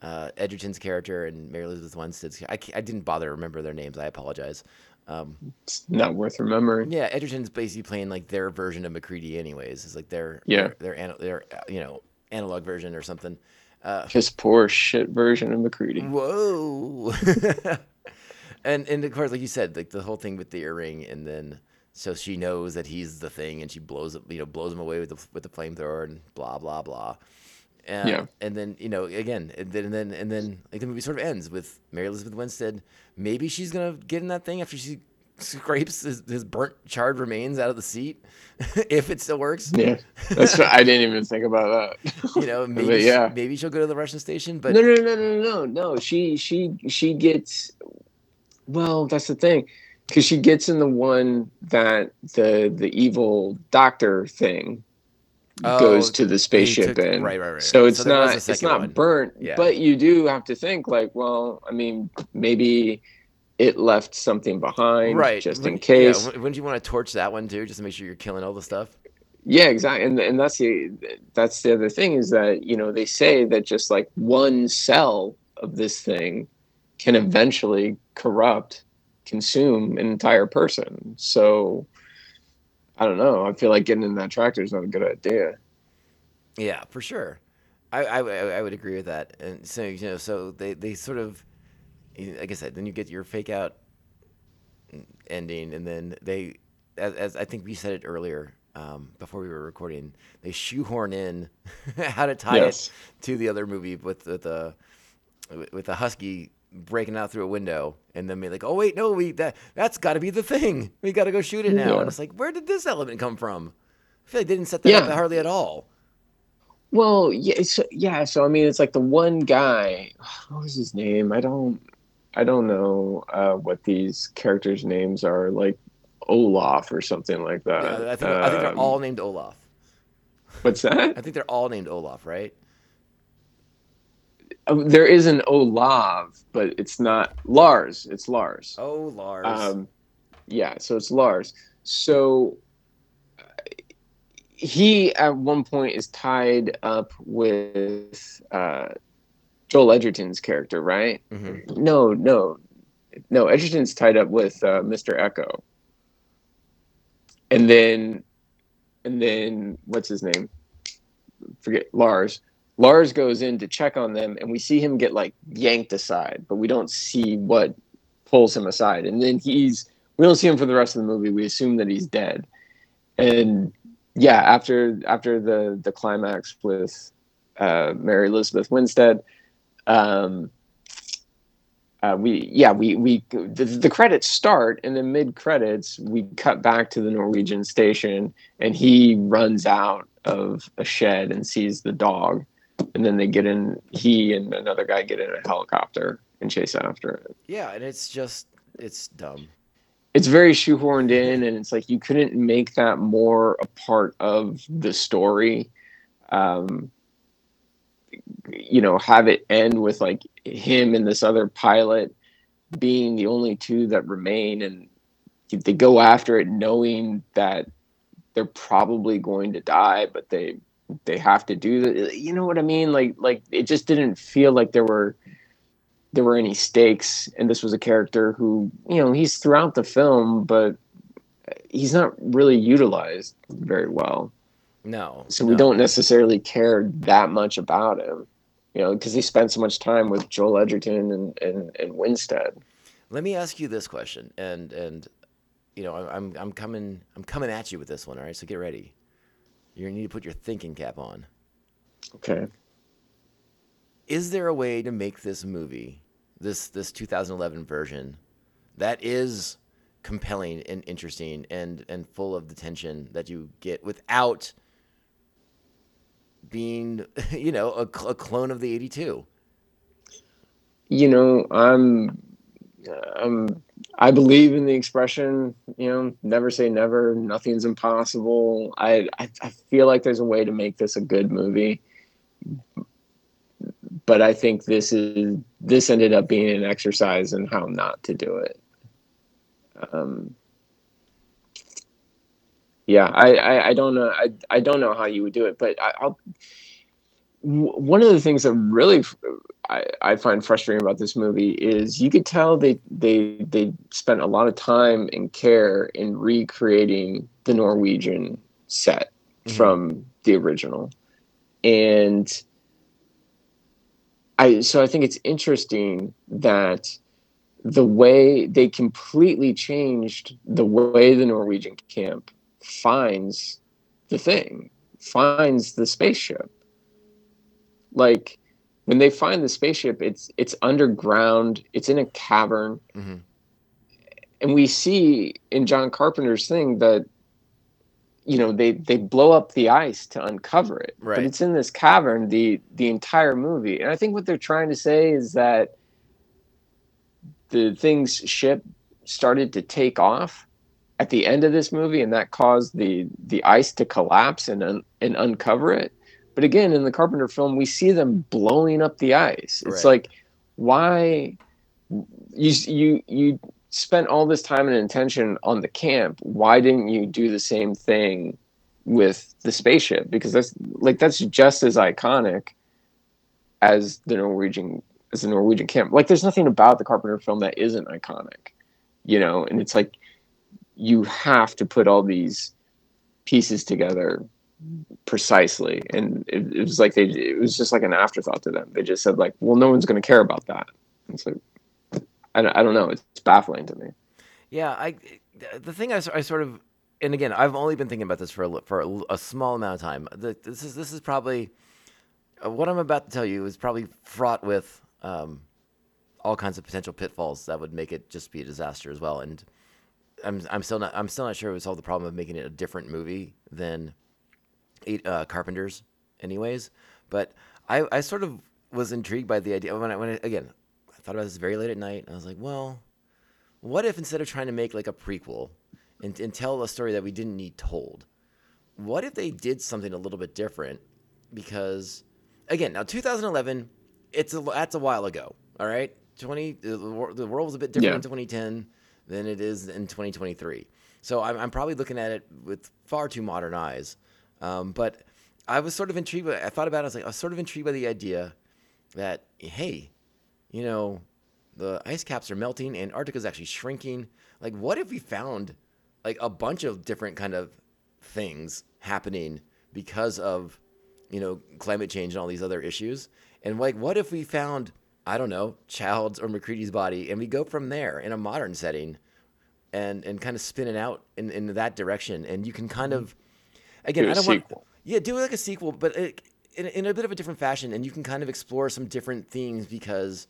Edgerton's character and Mary Elizabeth Winstead's. I didn't bother to remember their names. I apologize. It's not worth remembering. Yeah, Edgerton's basically playing like their version of McCready, anyways. It's like their you know analog version or something. Just poor shit version of McCready. Whoa. and of course, like you said, like the whole thing with the earring, and then so she knows that he's the thing, and she blows him away with the flamethrower and blah blah blah. And then you know again, and then like the movie sort of ends with Mary Elizabeth Winstead. Maybe she's gonna get in that thing after she scrapes his burnt, charred remains out of the seat, if it still works. Yeah, that's what, I didn't even think about that. You know, maybe she'll go to the Russian station. But no. She gets. Well, that's the thing, because she gets in the one that the evil doctor thing. Goes to the spaceship in. Right. So it's not burnt, but you do have to think like, well, I mean, maybe it left something behind, right? Just in case. Yeah. Wouldn't you want to torch that one too, just to make sure you're killing all the stuff? Yeah, exactly. And that's the other thing is that you know they say that just like one cell of this thing can eventually consume an entire person. So. I don't know. I feel like getting in that tractor is not a good idea. Yeah, for sure. I would agree with that. And so you know, so they sort of, like I said, then you get your fake out ending, and then they, as I think we said it earlier before we were recording, they shoehorn in how to tie it to the other movie with the husky breaking out through a window, and then be like, oh wait, no, that's got to be the thing. We got to go shoot it now. Yeah. And it's like, where did this element come from? I feel like they didn't set that up hardly at all. Well, yeah, So I mean, it's like the one guy. What was his name? I don't know what these characters' names are. Like Olaf or something like that. Yeah, I think they're all named Olaf. What's that? I think they're all named Olaf, right? There is an Olav, but it's not Lars. It's Lars. Oh, Lars. So it's Lars. So he, at one point, is tied up with Joel Edgerton's character, right? Mm-hmm. No. Edgerton's tied up with Mr. Echo, and then what's his name? Forget Lars. Lars goes in to check on them, and we see him get like yanked aside, but we don't see what pulls him aside. And then we don't see him for the rest of the movie. We assume that he's dead. And yeah, after the climax with Mary Elizabeth Winstead, the credits start, and then mid credits we cut back to the Norwegian station, and he runs out of a shed and sees the dog, and then they get in, he and another guy get in a helicopter and chase after it. Yeah, and it's just, it's dumb. It's very shoehorned in, and it's like you couldn't make that more a part of the story. You know, have it end with like him and this other pilot being the only two that remain, and they go after it knowing that they're probably going to die, but they have to do that. You know what I mean? Like it just didn't feel like there were any stakes. And this was a character who, you know, he's throughout the film, but he's not really utilized very well. No. So we don't necessarily care that much about him, you know, because he spent so much time with Joel Edgerton and Winstead. Let me ask you this question, and you know, I'm coming at you with this one, all right? So get ready. You need to put your thinking cap on. Okay. Is there a way to make this movie, this 2011 version, that is compelling and interesting and full of the tension that you get without being, you know, a clone of the 82? You know, I believe in the expression, you know, never say never, nothing's impossible. I feel like there's a way to make this a good movie, but I think this ended up being an exercise in how not to do it. I don't know. I don't know how you would do it, but one of the things that really I find frustrating about this movie is you could tell they spent a lot of time and care in recreating the Norwegian set from the original. And I think it's interesting that the way they completely changed the way the Norwegian camp finds the thing, finds the spaceship. Like when they find the spaceship, it's underground, it's in a cavern. Mm-hmm. And we see in John Carpenter's thing that, you know, they blow up the ice to uncover it. Right. But it's in this cavern the entire movie. And I think what they're trying to say is that the thing's ship started to take off at the end of this movie, and that caused the ice to collapse and uncover it. But again, in the Carpenter film, we see them blowing up the ice. It's like, why you spent all this time and attention on the camp? Why didn't you do the same thing with the spaceship? Because that's just as iconic as the Norwegian. As the Norwegian camp, like there's nothing about the Carpenter film that isn't iconic, you know. And it's like you have to put all these pieces together precisely, and it was like it was just like an afterthought to them. They just said like, well, no one's going to care about that. It's like I don't know. It's baffling to me. Yeah, the thing I sort of, and again, I've only been thinking about this for a small amount of time. This is probably what I'm about to tell you is probably fraught with all kinds of potential pitfalls that would make it just be a disaster as well. And I'm still not sure it would solve the problem of making it a different movie than Carpenter's anyways. But I sort of was intrigued by the idea when I thought about this very late at night, and I was like, well, what if instead of trying to make like a prequel and tell a story that we didn't need told, what if they did something a little bit different? Because again, now 2011, that's a while ago, all right? The world was a bit different in 2010 than it is in 2023. So I'm probably looking at it with far too modern eyes. But I was sort of intrigued. I thought about it. I was sort of intrigued by the idea that, hey, you know, the ice caps are melting, and Antarctica's actually shrinking. Like, what if we found like a bunch of different kind of things happening because of, you know, climate change and all these other issues? And like, what if we found, I don't know, Child's or McCready's body, and we go from there in a modern setting and kind of spin it out in that direction. And you can kind of, again, do like a sequel, but in a bit of a different fashion. And you can kind of explore some different themes because,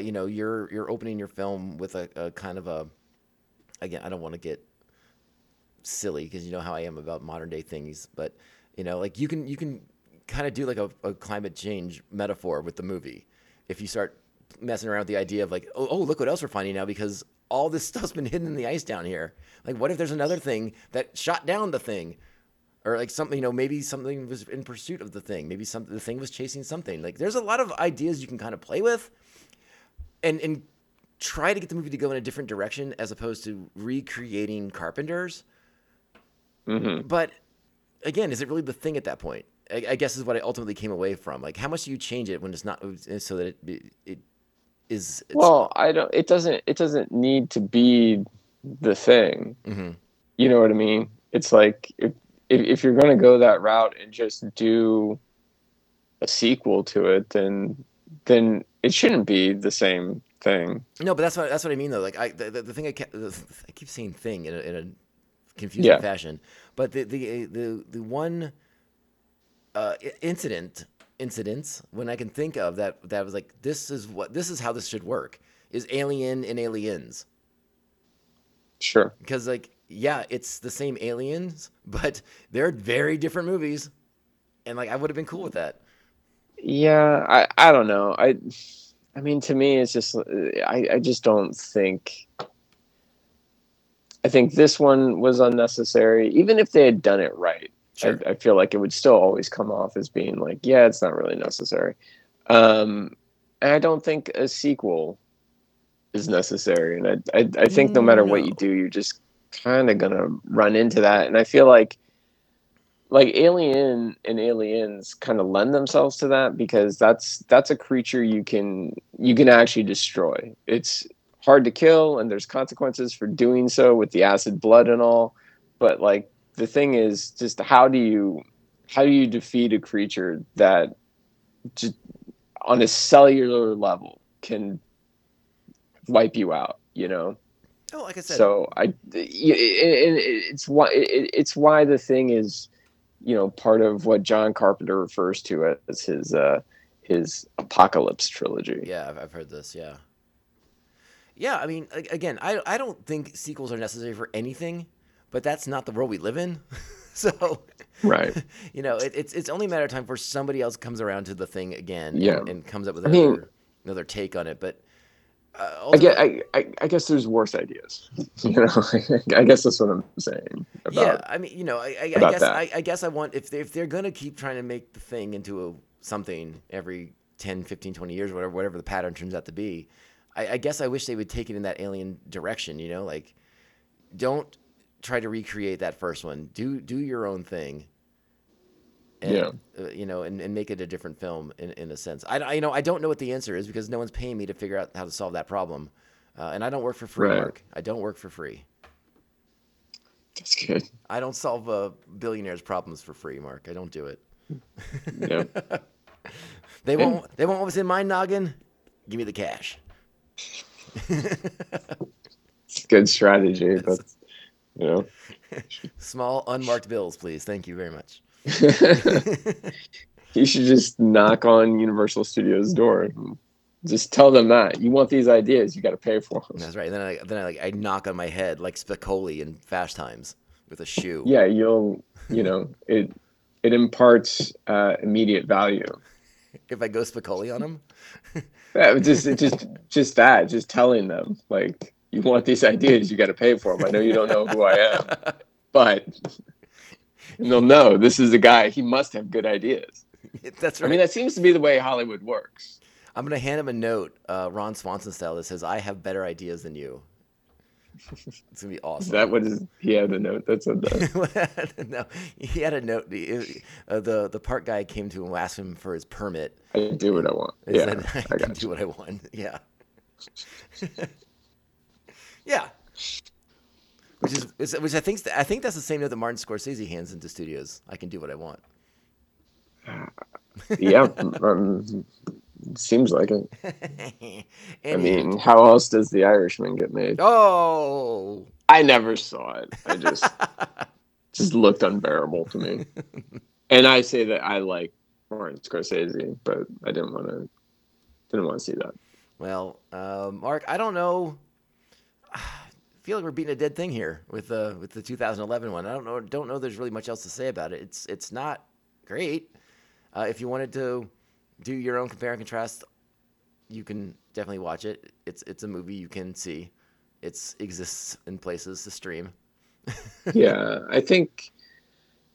you know, you're opening your film with a kind of a, again, I don't want to get silly because you know how I am about modern day things, but You know, like you can kind of do like a climate change metaphor with the movie if you start messing around with the idea of like, oh, look what else we're finding now because all this stuff's been hidden in the ice down here. Like, what if there's another thing that shot down the thing? Or like something, you know, maybe something was in pursuit of the thing. Maybe the thing was chasing something. Like, there's a lot of ideas you can kind of play with and try to get the movie to go in a different direction as opposed to recreating Carpenter's. Mm-hmm. But again, is it really the thing at that point? I guess is what I ultimately came away from. Like, how much do you change it when it's not so that it is? Well, I don't. It doesn't need to be the thing. Mm-hmm. You know what I mean? It's like if you're going to go that route and just do a sequel to it, then it shouldn't be the same thing. No, but that's what I mean though. Like the thing I keep saying thing in a confusing fashion, but the one. Incidents when I can think of that was like, this is how this should work is Alien and Aliens. Sure. Because like, yeah, it's the same aliens, but they're very different movies. And like, I would have been cool with that. Yeah. I don't know. I mean, to me, it's just, I just don't think, I think this one was unnecessary, even if they had done it right. Sure. I feel like it would still always come off as being like, yeah, it's not really necessary. And I don't think a sequel is necessary. And I think no matter what you do, you're just kind of going to run into that. And I feel like Alien and Aliens kind of lend themselves to that because that's a creature you can actually destroy. It's hard to kill and there's consequences for doing so with the acid blood and all. But like, the thing is just how do you defeat a creature that just on a cellular level can wipe you out, you know? Oh, like I said. So it's why the thing is, you know, part of what John Carpenter refers to as his apocalypse trilogy. Yeah, I've heard this. Yeah. Yeah. I mean, again, I don't think sequels are necessary for anything. But that's not the world we live in. So, right. You know, it's only a matter of time before somebody else comes around to the thing again and comes up with another take on it. But I guess there's worse ideas. You know, I guess that's what I'm saying. I mean, you know, I guess I want if they're going to keep trying to make the thing into something every 10, 15, 20 years, whatever the pattern turns out to be, I guess I wish they would take it in that alien direction, you know, like don't try to recreate that first one. Do your own thing, and, you know, and make it a different film in a sense. I don't know what the answer is because no one's paying me to figure out how to solve that problem, and I don't work for free. Right. Mark, I don't work for free. That's good. I don't solve billionaires' problems for free, Mark. I don't do it. Yeah. They want what's in my noggin. Give me the cash. It's a good strategy, but. You know? Small unmarked bills, please. Thank you very much. You should just knock on Universal Studios' door. Just tell them that you want these ideas, you got to pay for them. That's right. And then I knock on my head like Spicoli in Fast Times with a shoe. Yeah, it imparts immediate value. If I go Spicoli on them, yeah, just telling them like. You want these ideas, you got to pay for them. I know you don't know who I am, but they'll know this is a guy. He must have good ideas. That's right. I mean, that seems to be the way Hollywood works. I'm going to hand him a note, Ron Swanson style, that says, I have better ideas than you. It's going to be awesome. Is that what he had a note that said that? No, he had a note. The park guy came to him and asked him for his permit. I can do what I want. Yeah, said, I can do what I want. Yeah. Yeah, which I think that's the same note that Martin Scorsese hands into studios. I can do what I want. Yeah, seems like it. I mean, how else does The Irishman get made? Oh, I never saw it. I just looked unbearable to me. And I say that I like Martin Scorsese, but I didn't want to see that. Well, Mark, I don't know. feel like we're beating a dead thing here with the 2011 one. I don't know. There's really much else to say about it. It's not great. If you wanted to do your own compare and contrast, you can definitely watch it. It's a movie you can see. It exists in places to stream. Yeah, I think,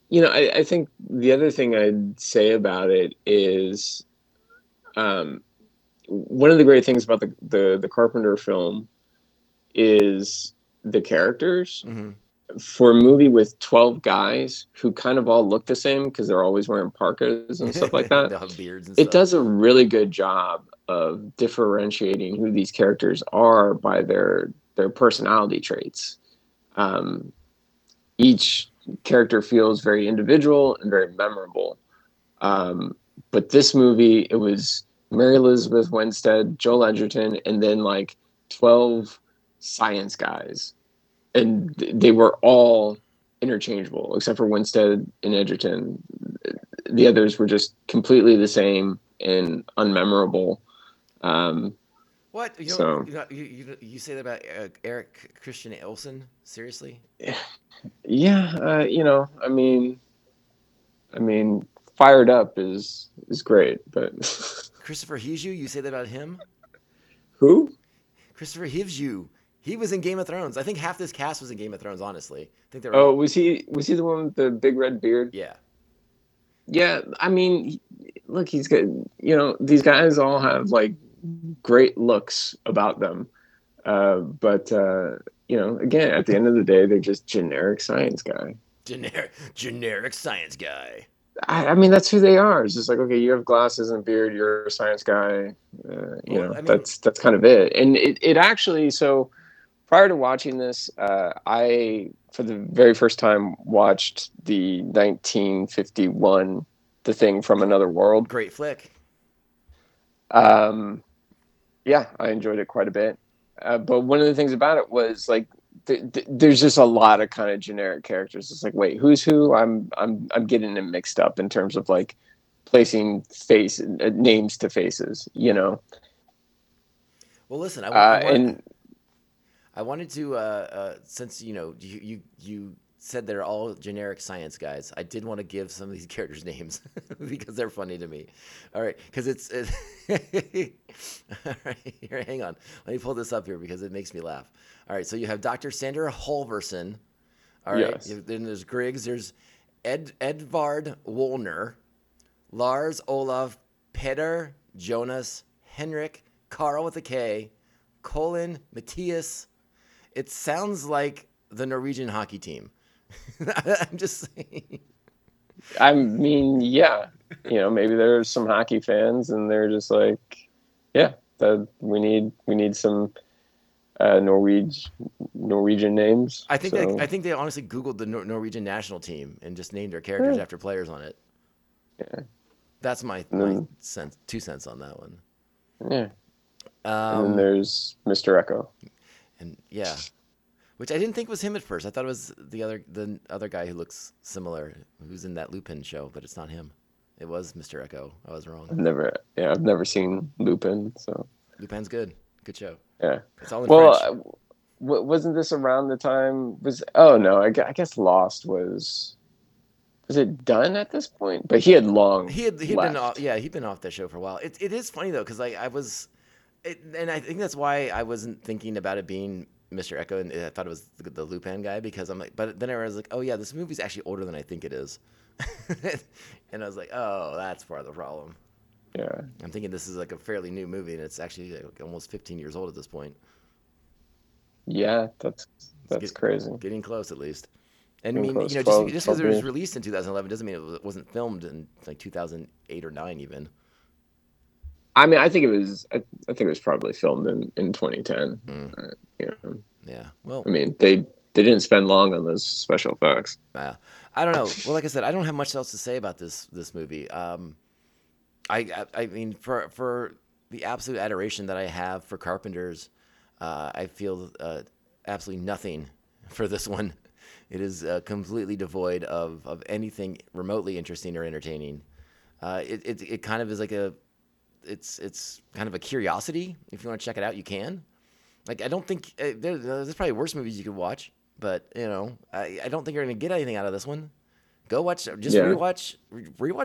you know, I think the other thing I'd say about it is, one of the great things about the Carpenter film is the characters. Mm-hmm. For a movie with 12 guys who kind of all look the same because they're always wearing parkas and stuff like that, it does a really good job of differentiating who these characters are by their personality traits. Each character feels very individual and very memorable. But this movie, it was Mary Elizabeth Winstead, Joel Edgerton, and then like 12 science guys. And they were all interchangeable, except for Winstead and Edgerton. The others were just completely the same and unmemorable. What? You say that about Eric Christian Olsen? Seriously? Yeah. You know, I mean, Fired Up is great, but Christopher Hivju, you say that about him? Who? Christopher Hivju. He was in Game of Thrones. I think half this cast was in Game of Thrones, honestly. I think they were was he the one with the big red beard? Yeah. Yeah, I mean, look, he's good. You know, these guys all have like great looks about them. But you know, again, at the end of the day, they're just generic science guy. Generic science guy. I mean, that's who they are. It's just like, okay, you have glasses and a beard. You're a science guy. That's kind of it. And it actually, so prior to watching this, I, for the very first time, watched the 1951, The Thing from Another World. Great flick. Yeah, I enjoyed it quite a bit. But one of the things about it was like, there's just a lot of kind of generic characters. It's like, wait, who's who? I'm getting them mixed up in terms of like placing face names to faces, you know? Well, listen, I wanted to, since, you know, you said they're all generic science guys, I did want to give some of these characters names because they're funny to me. All right. Cause it's all right, here, hang on. Let me pull this up here because it makes me laugh. All right. So you have Dr. Sandra Halvorsen. All right. Yes. Then there's Griggs. There's Edvard Wollner, Lars Olav, Peder, Jonas, Henrik, Carl with a K, Colin, Matthias. It sounds like the Norwegian hockey team. I'm just saying. I mean, yeah, you know, maybe there's some hockey fans and they're just like, yeah, we need some Norwegian names. I think so. I think they honestly Googled the Norwegian national team and just named their characters after players on it. Yeah, that's my sense, 2 cents on that one. Yeah. And then there's Mr. Echo. And yeah. Which I didn't think was him at first. I thought it was the other guy who looks similar, who's in that Lupin show, but it's not him. It was Mr. Echo. I was wrong. I've never seen Lupin. So Lupin's good. Good show. Yeah. It's all in French. Wasn't this around the time? I guess Lost was it done at this point? But he had long. He had left. He'd been off that show for a while. It is funny though, because and I think that's why I wasn't thinking about it being Mr. Echo, and I thought it was the Lupin guy because I'm like, but then I was like, oh yeah, this movie's actually older than I think it is, and I was like, oh, that's part of the problem. Yeah, I'm thinking this is like a fairly new movie, and it's actually like almost 15 years old at this point. Yeah, that's crazy. Getting close, at least. And I mean, you know, 12, just because it was released in 2011 doesn't mean it wasn't filmed in like 2008 or 9 even. I mean, I think it was probably filmed in 2010. Mm. Yeah. Well, I mean, they didn't spend long on those special effects. I don't know. Well, like I said, I don't have much else to say about this movie. I mean, for the absolute adoration that I have for Carpenter's, I feel absolutely nothing for this one. It is completely devoid of anything remotely interesting or entertaining. It kind of is like a curiosity. If you want to check it out, you can. Like, I don't think there's probably worse movies you could watch, but you know, I don't think you're gonna get anything out of this one. Go watch, just rewatch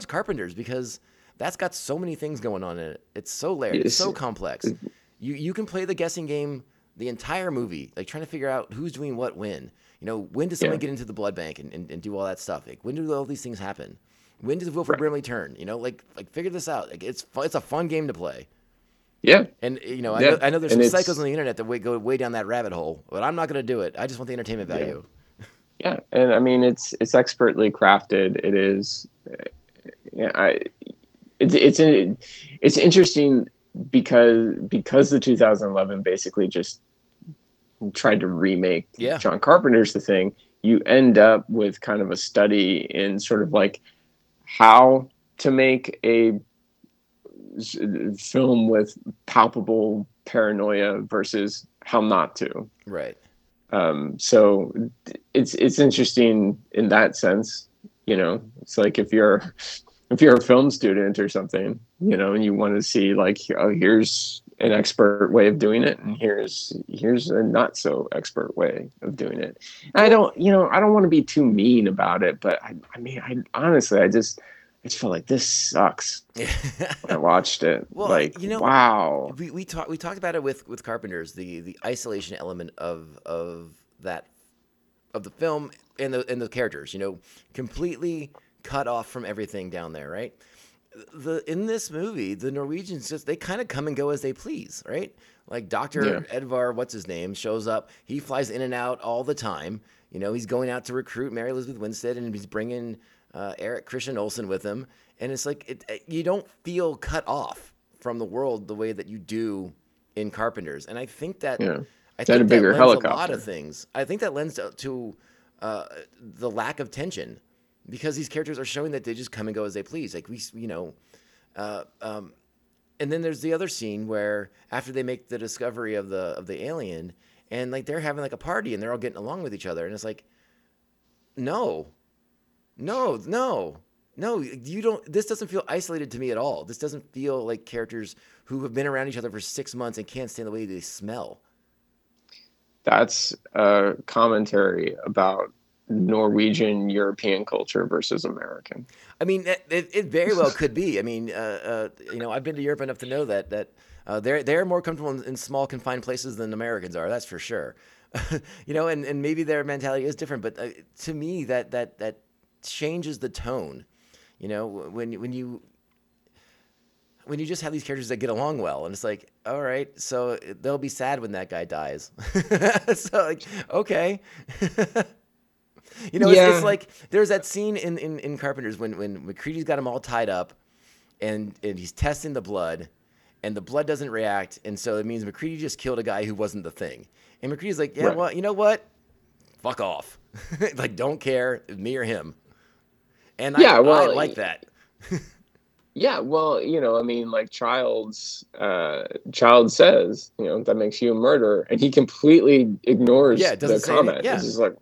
Carpenter's, because that's got so many things going on in it. It's so layered, it's so complex. You can play the guessing game the entire movie, like trying to figure out who's doing what when. You know, when does someone get into the blood bank and do all that stuff? Like, when do all these things happen? When does Wilford Brimley turn? You know, like figure this out. Like, it's a fun game to play. Yeah. And, you know, I know there's some psychos on the internet that go way down that rabbit hole, but I'm not going to do it. I just want the entertainment value. Yeah. And I mean, it's expertly crafted. It is. It's interesting because the 2011 basically just tried to remake John Carpenter's The Thing. You end up with kind of a study in sort of like how to make a film with palpable paranoia versus how not to. Right. So it's interesting in that sense. You know, it's like if you're a film student or something, you know, and you want to see like, oh, here's an expert way of doing it, and here's a not so expert way of doing it. And I don't want to be too mean about it, but I just felt like this sucks when I watched it. Well, like, you know, wow. We talked about it with Carpenter's, the isolation element of the film and the characters, you know, completely cut off from everything down there, right? In this movie, the Norwegians they kind of come and go as they please, right? Like Dr. Edvar, what's his name, shows up. He flies in and out all the time. You know, he's going out to recruit Mary Elizabeth Winstead, and he's bringing Eric Christian Olsen with him, and it's like you don't feel cut off from the world the way that you do in Carpenter's, and I think that that lends helicopter. A lot of things. I think that lends to the lack of tension, because these characters are showing that they just come and go as they please. Like and then there's the other scene where after they make the discovery of the alien, and like they're having like a party and they're all getting along with each other, and it's like No, you don't. This doesn't feel isolated to me at all. This doesn't feel like characters who have been around each other for 6 months and can't stand the way they smell. That's a commentary about Norwegian European culture versus American. I mean, it very well could be. I mean, you know, I've been to Europe enough to know that they're more comfortable in small confined places than Americans are. That's for sure. You know, and maybe their mentality is different, but to me, that changes the tone, you know, when you just have these characters that get along well, and it's like, all right, so they'll be sad when that guy dies. So like, okay. You know, it's like there's that scene in Carpenter's when McCready's got him all tied up and he's testing the blood, and the blood doesn't react, and so it means McCready just killed a guy who wasn't the thing. And McCready's like, well, you know what? Fuck off. Like, don't care, me or him. And I like that. Yeah, well, you know, I mean, like Child says, you know, that makes you a murderer, and he completely ignores the comment. Anything. Yeah. It's just like,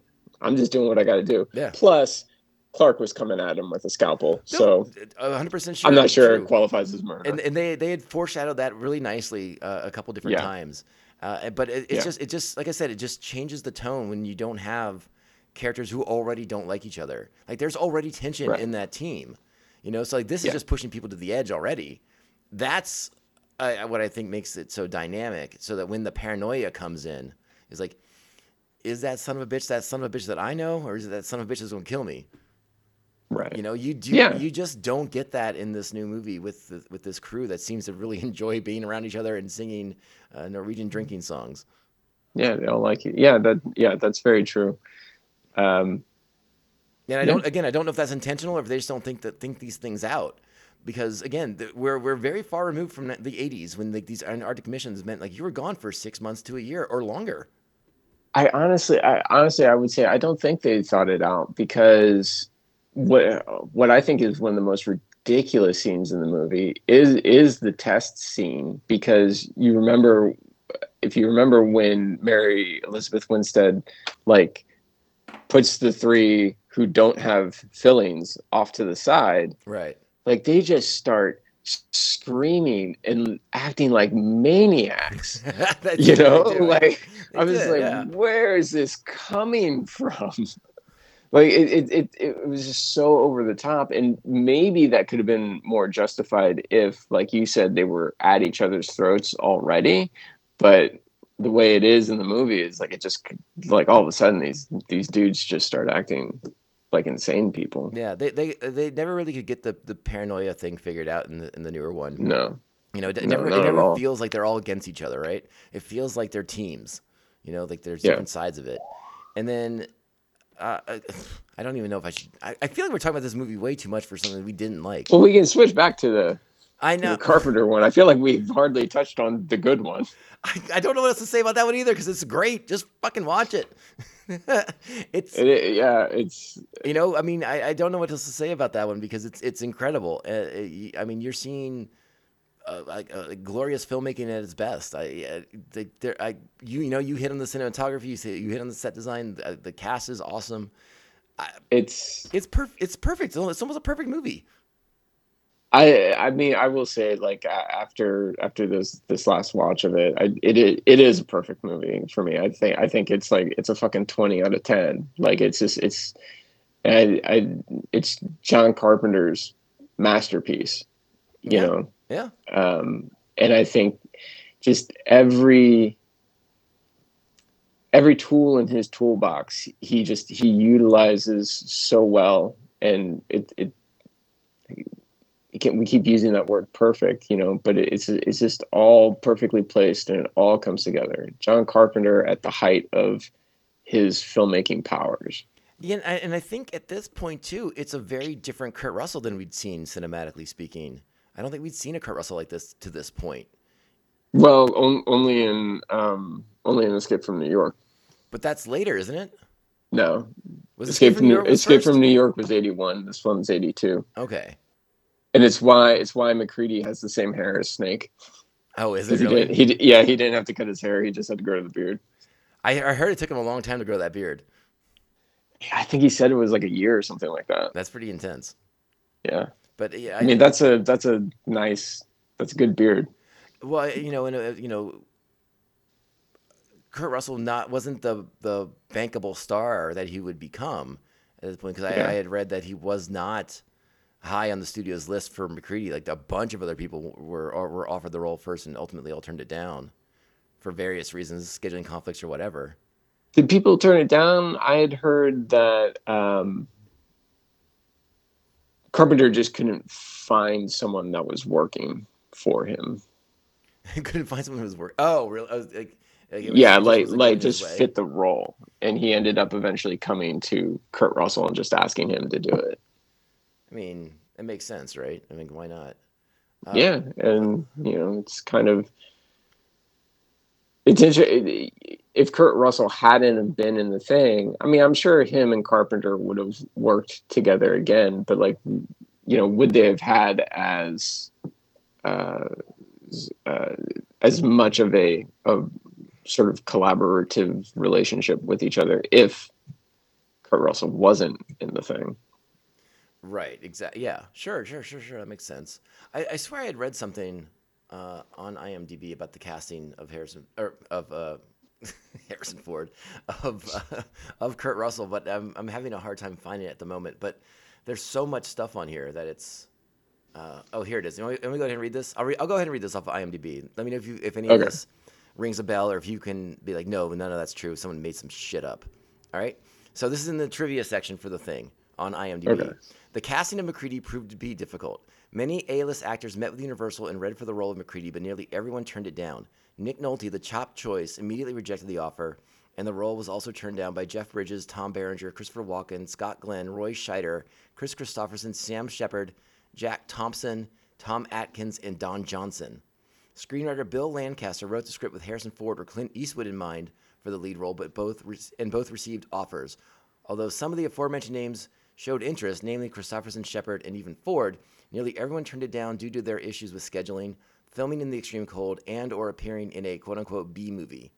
I'm just doing what I got to do. Yeah. Plus, Clark was coming at him with a scalpel, so 100% sure. I'm not sure it qualifies as murder. And they had foreshadowed that really nicely a couple different times. But it's just like I said, it just changes the tone when you don't have characters who already don't like each other. Like, there's already tension in that team, you know. So like this is just pushing people to the edge already. That's what I think makes it so dynamic. So that when the paranoia comes in, it's like, is that son of a bitch that I know, or is it that son of a bitch that's gonna kill me? Right. You know, you just don't get that in this new movie with this crew that seems to really enjoy being around each other and singing Norwegian drinking songs. Yeah, they all like it. Yeah, that's very true. And I don't know if that's intentional or if they just don't think these things out, because again, we're very far removed from the 80s when like these Arctic missions meant like you were gone for 6 months to a year or longer. I honestly I would say I don't think they thought it out, because what I think is one of the most ridiculous scenes in the movie is the test scene, because if you remember when Mary Elizabeth Winstead like puts the three who don't have fillings off to the side. Right. Like, they just start screaming and acting like maniacs. You know, like I was like, where is this coming from? Like it was just so over the top, and maybe that could have been more justified if, like you said, they were at each other's throats already. But the way it is in the movie is like it just like all of a sudden these dudes just start acting like insane people. Yeah, they never really could get the paranoia thing figured out in the newer one. No, you know, it never feels like they're all against each other, right? It feels like they're teams. You know, like there's different sides of it, and then. I don't even know if I should. I feel like we're talking about this movie way too much for something we didn't like. Well, we can switch back to the Carpenter one. I feel like we've hardly touched on the good one. I don't know what else to say about that one either because it's great. Just fucking watch it. It's. You know, I mean, I don't know what else to say about that one because it's incredible. I mean, you're seeing glorious filmmaking at its best. You hit on the cinematography, you hit on the set design. The cast is awesome. It's perfect. It's almost a perfect movie. I mean, I will say, like after this last watch of it, it is a perfect movie for me. I think it's like it's a fucking 20 out of 10. Like it's just it's John Carpenter's masterpiece. You know. Yeah. And I think just every tool in his toolbox, he utilizes so well. And we keep using that word perfect, you know, but it's just all perfectly placed and it all comes together. John Carpenter at the height of his filmmaking powers. Yeah. And I think at this point too, it's a very different Kurt Russell than we'd seen cinematically speaking. I don't think we'd seen a Kurt Russell like this to this point. Well, only in Escape from New York. But that's later, isn't it? No. Was Escape from New York was 81. This one's 82. Okay. And it's why McCready has the same hair as Snake. Oh, is it really? He didn't have to cut his hair. He just had to grow the beard. I heard it took him a long time to grow that beard. I think he said it was like a year or something like that. That's pretty intense. Yeah. But yeah, I mean that's a good beard. Well, you know, Kurt Russell wasn't the bankable star that he would become at this point because I had read that he was not high on the studio's list for McCready. Like a bunch of other people were offered the role first and ultimately all turned it down for various reasons, scheduling conflicts or whatever. Did people turn it down? I had heard that. Carpenter just couldn't find someone that was working for him. Couldn't find someone who was working. Oh, really? Just fit the role. And he ended up eventually coming to Kurt Russell and just asking him to do it. I mean, it makes sense, right? I mean, why not? Yeah, and you know, it's kind of it's interesting. If Kurt Russell hadn't been in the thing, I mean, I'm sure him and Carpenter would have worked together again, but like, you know, would they have had as much of a sort of collaborative relationship with each other if Kurt Russell wasn't in the thing? Right. Exactly. Yeah, sure. That makes sense. I swear I had read something on IMDb about the casting of Harrison Ford of Kurt Russell, but I'm having a hard time finding it at the moment. But there's so much stuff on here that it's here it is. Let me go ahead and read this. I'll go ahead and read this off of IMDb. Let me know if any of this rings a bell, or if you can be like, no, none of that's true. Someone made some shit up. All right. So this is in the trivia section for the thing on IMDb. Okay. The casting of McCready proved to be difficult. Many A-list actors met with Universal and read for the role of McCready, but nearly everyone turned it down. Nick Nolte, the chopped choice, immediately rejected the offer, and the role was also turned down by Jeff Bridges, Tom Berenger, Christopher Walken, Scott Glenn, Roy Scheider, Kris Kristofferson, Sam Shepard, Jack Thompson, Tom Atkins, and Don Johnson. Screenwriter Bill Lancaster wrote the script with Harrison Ford or Clint Eastwood in mind for the lead role, but both received offers. Although some of the aforementioned names showed interest, namely Kristofferson, Shepard, and even Ford, nearly everyone turned it down due to their issues with scheduling, filming in the extreme cold, and or appearing in a quote-unquote B-movie.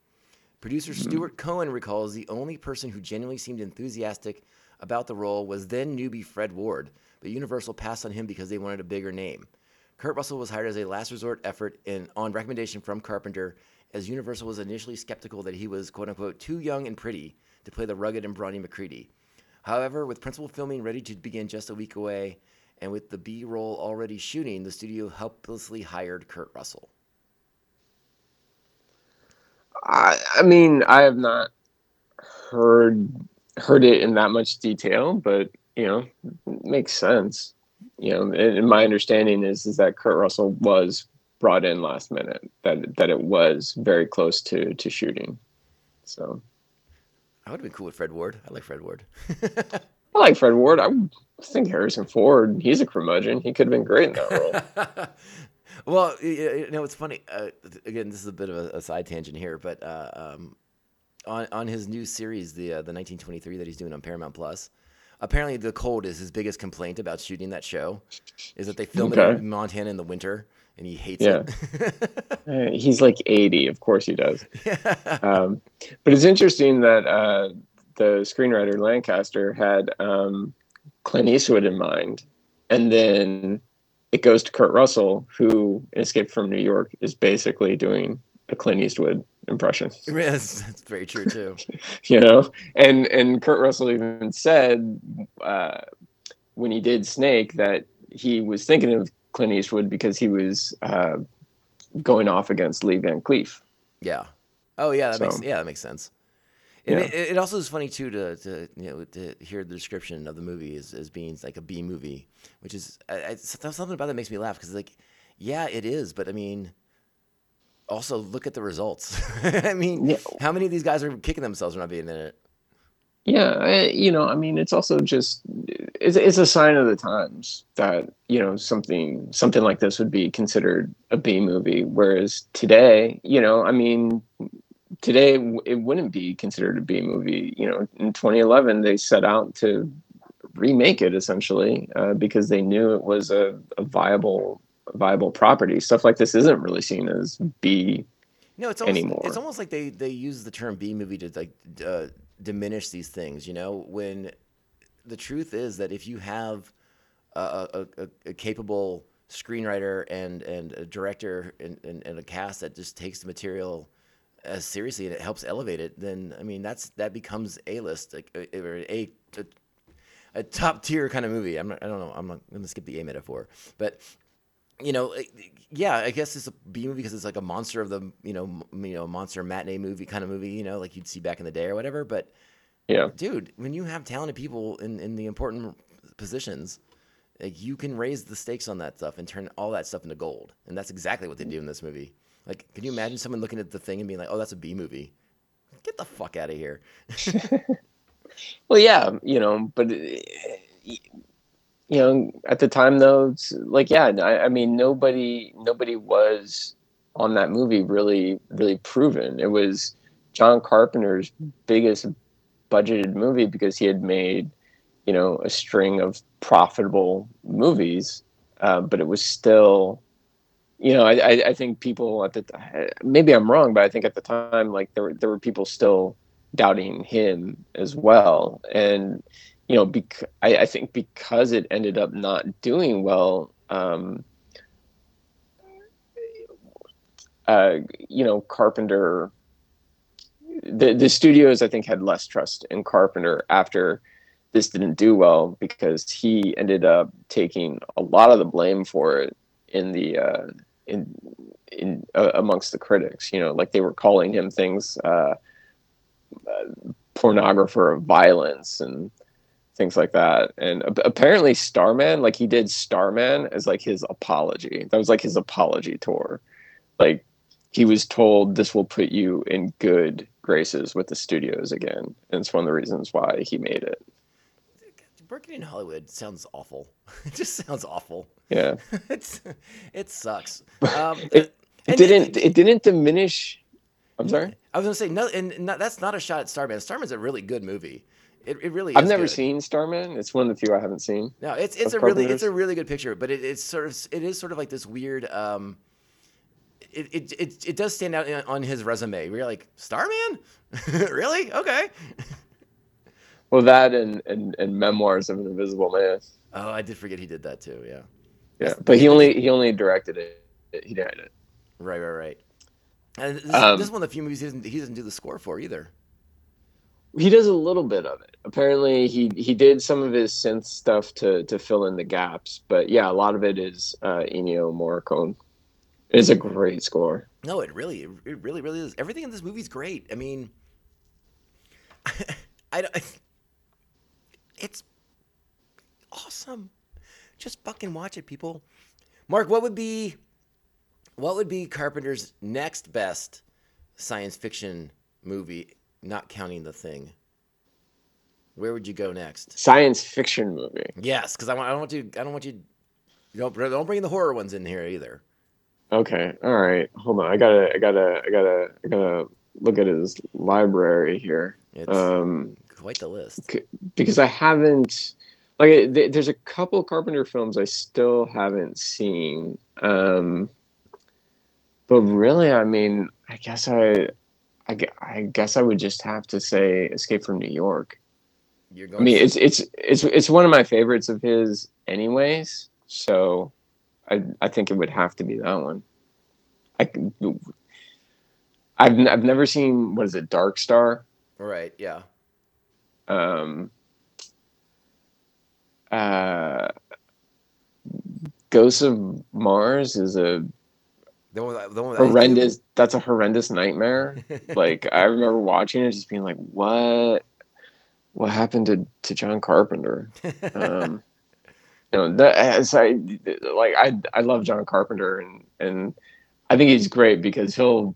Producer Stuart Cohen recalls the only person who genuinely seemed enthusiastic about the role was then newbie Fred Ward, but Universal passed on him because they wanted a bigger name. Kurt Russell was hired as a last resort effort and on recommendation from Carpenter, as Universal was initially skeptical that he was, quote-unquote, too young and pretty to play the rugged and brawny MacReady. However, with principal filming ready to begin just a week away, and with the B-roll already shooting, the studio helplessly hired Kurt Russell. I mean, I have not heard it in that much detail, but, you know, it makes sense. You know, and my understanding is that Kurt Russell was brought in last minute, that it was very close to shooting. So I would have been cool with Fred Ward. I like Fred Ward. I like Fred Ward. I think Harrison Ford, he's a curmudgeon. He could have been great in that role. Well, you know, it's funny. Again, this is a bit of a side tangent here, but on his new series, the 1923 that he's doing on Paramount Plus, apparently the cold is his biggest complaint about shooting that show, is that they film it in Montana in the winter, and he hates it. He's like 80. Of course he does. Yeah. But it's interesting that the screenwriter Lancaster had Clint Eastwood in mind, and then it goes to Kurt Russell, who in Escape from New York is basically doing a Clint Eastwood impression. Yes, that's very true too. You know, and Kurt Russell even said when he did Snake that he was thinking of Clint Eastwood because he was going off against Lee Van Cleef. Yeah. Oh yeah, that makes sense. And yeah. It also is funny too to hear the description of the movie as being like a B movie, which is something about that makes me laugh because like, yeah, it is, but I mean, also look at the results. I mean, yeah. How many of these guys are kicking themselves for not being in it? Yeah, it's also just it's a sign of the times that you know something like this would be considered a B movie, whereas today, you know, I mean. Today, it wouldn't be considered a B movie. You know, in 2011, they set out to remake it essentially because they knew it was a viable property. Stuff like this isn't really seen as B. No, it's almost, anymore. It's almost like they use the term B movie to like diminish these things. You know, when the truth is that if you have a capable screenwriter and a director and a cast that just takes the material as seriously and it helps elevate it, then I mean that becomes A-list, like a top tier kind of movie. I'm gonna skip the A metaphor, but you know, yeah, I guess it's a B movie because it's like a monster of the monster matinee movie kind of movie, you know, like you'd see back in the day or whatever. But yeah, dude, when you have talented people in the important positions, like you can raise the stakes on that stuff and turn all that stuff into gold, and that's exactly what they do in this movie. Like, can you imagine someone looking at the thing and being like, oh, that's a B movie? Get the fuck out of here. Well, yeah, you know, but, you know, at the time, though, it's like, yeah, I mean, nobody was on that movie really, really proven. It was John Carpenter's biggest budgeted movie because he had made, you know, a string of profitable movies, but it was still... You know, I think people at the maybe I'm wrong, but I think at the time, like there were people still doubting him as well, and you know, I think because it ended up not doing well, you know, Carpenter, the studios I think had less trust in Carpenter after this didn't do well because he ended up taking a lot of the blame for it in the amongst the critics, you know, like they were calling him things, pornographer of violence and things like that. And apparently Starman, like he did Starman as like his apology. That was like his apology tour. Like he was told this will put you in good graces with the studios again. And it's one of the reasons why he made it. Working in Hollywood sounds awful. It just sounds awful. Yeah, it sucks. It didn't diminish. I'm sorry. I was gonna say no, and no, that's not a shot at Starman. Starman's a really good movie. It really is. I've never seen Starman. It's one of the few I haven't seen. No, it's a really good picture, but it is sort of like this weird. It does stand out on his resume. We're like Starman, really? Okay. Well, that and Memoirs of an Invisible Man. Oh, I did forget he did that too, yeah. Yeah, but he only directed it. He didn't edit it. Right. And this is one of the few movies he doesn't do the score for either. He does a little bit of it. Apparently, he did some of his synth stuff to fill in the gaps. But yeah, a lot of it is Ennio Morricone. It's a great score. No, it really is. Everything in this movie is great. I mean, it's awesome. Just fucking watch it, people. Mark, what would be Carpenter's next best science fiction movie? Not counting The Thing. Where would you go next? Science fiction movie. Yes, because I don't want you, don't bring the horror ones in here either. Okay, all right. Hold on, I gotta look at his library here. It's quite the list. Because I haven't, there's a couple Carpenter films I still haven't seen. But really, I mean, I guess I would just have to say Escape from New York. It's one of my favorites of his anyways, so I think it would have to be that one. I've never seen, what is it, Dark Star? Right, yeah. Ghosts of Mars is the one horrendous. That's a horrendous nightmare. I remember watching it, just being like, "What happened to John Carpenter?" I love John Carpenter, and I think he's great because he'll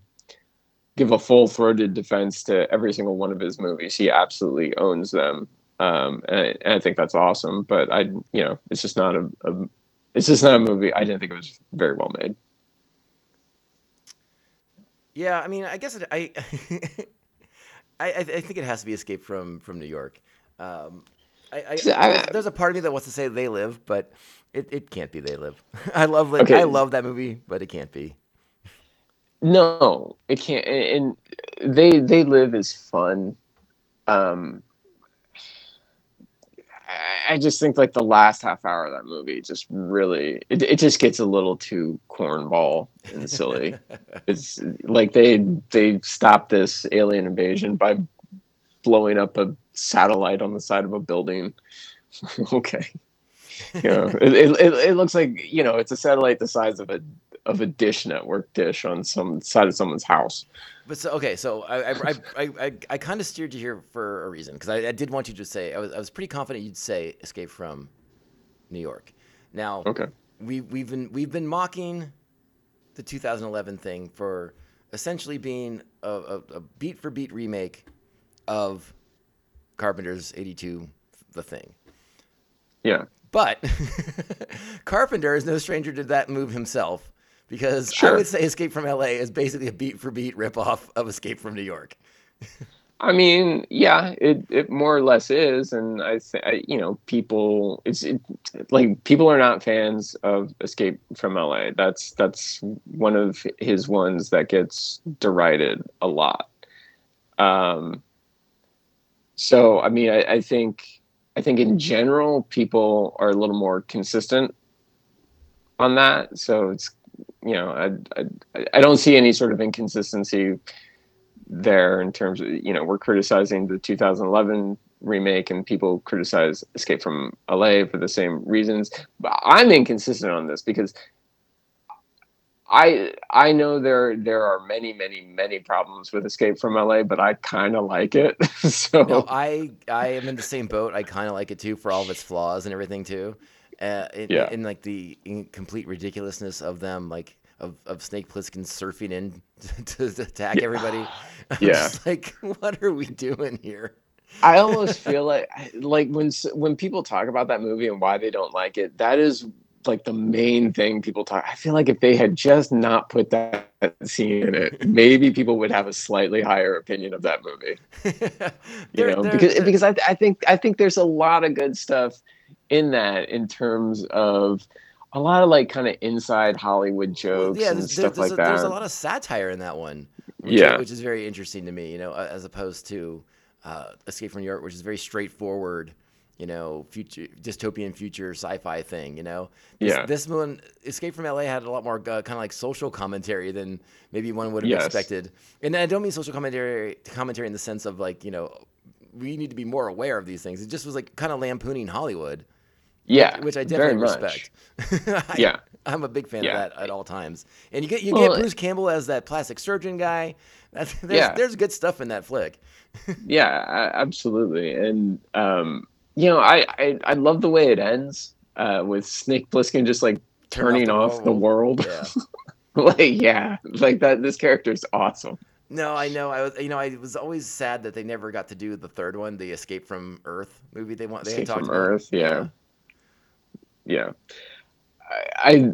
give a full-throated defense to every single one of his movies. He absolutely owns them, and I think that's awesome. But it's just not a movie. I didn't think it was very well made. Yeah, I mean, I guess I think it has to be Escape from New York. There's a part of me that wants to say They Live, but it can't be They Live. I love that movie, but it can't be. No, it can't. And They Live is fun. I just think the last half hour of that movie just really it just gets a little too cornball and silly. It's like they stopped this alien invasion by blowing up a satellite on the side of a building. Okay, it looks like it's a satellite the size of a Dish Network dish on some side of someone's house. But I kind of steered you here for a reason, because I did want you to say I was pretty confident you'd say Escape from New York. Now, okay, we've been mocking the 2011 thing for essentially being a beat for beat remake of Carpenter's 82 The Thing. Yeah, but Carpenter is no stranger to that move himself. Because sure. I would say Escape from L.A. is basically a beat-for-beat ripoff of Escape from New York. I mean, yeah, it more or less is, and people are not fans of Escape from L.A. That's one of his ones that gets derided a lot. So I mean, I think in general people are a little more consistent on that. So it's. I don't see any sort of inconsistency there in terms of, we're criticizing the 2011 remake and people criticize Escape from LA for the same reasons. But I'm inconsistent on this because I know there are many, many, many problems with Escape from LA, but I kind of like it. So no, I am in the same boat. I kind of like it too for all of its flaws and everything too. In the complete ridiculousness of them, of Snake Plissken surfing in to attack everybody. Just what are we doing here? I almost feel like when people talk about that movie and why they don't like it, that is the main thing people talk. I feel like if they had just not put that scene in it, maybe people would have a slightly higher opinion of that movie. Because I think there's a lot of good stuff in that, in terms of a lot of kind of inside Hollywood jokes and stuff like that. There's a lot of satire in that one, which is very interesting to me, as opposed to Escape from New York, which is very straightforward you know, future dystopian future sci-fi thing, you know. This one, Escape from LA, had a lot more kind of like social commentary than maybe one would have expected. And I don't mean social commentary in the sense of like, you know, we need to be more aware of these things. It just was like kind of lampooning Hollywood. Yeah, which I definitely respect. I'm a big fan of that at all times. And you get Bruce Campbell as that plastic surgeon guy. There's good stuff in that flick. Absolutely. And you know, I love the way it ends with Snake Plissken just like turning off the world. Like that. This character's awesome. No, I know. I was always sad that they never got to do the third one, the Escape from Earth movie. They had talked about Earth. Yeah. I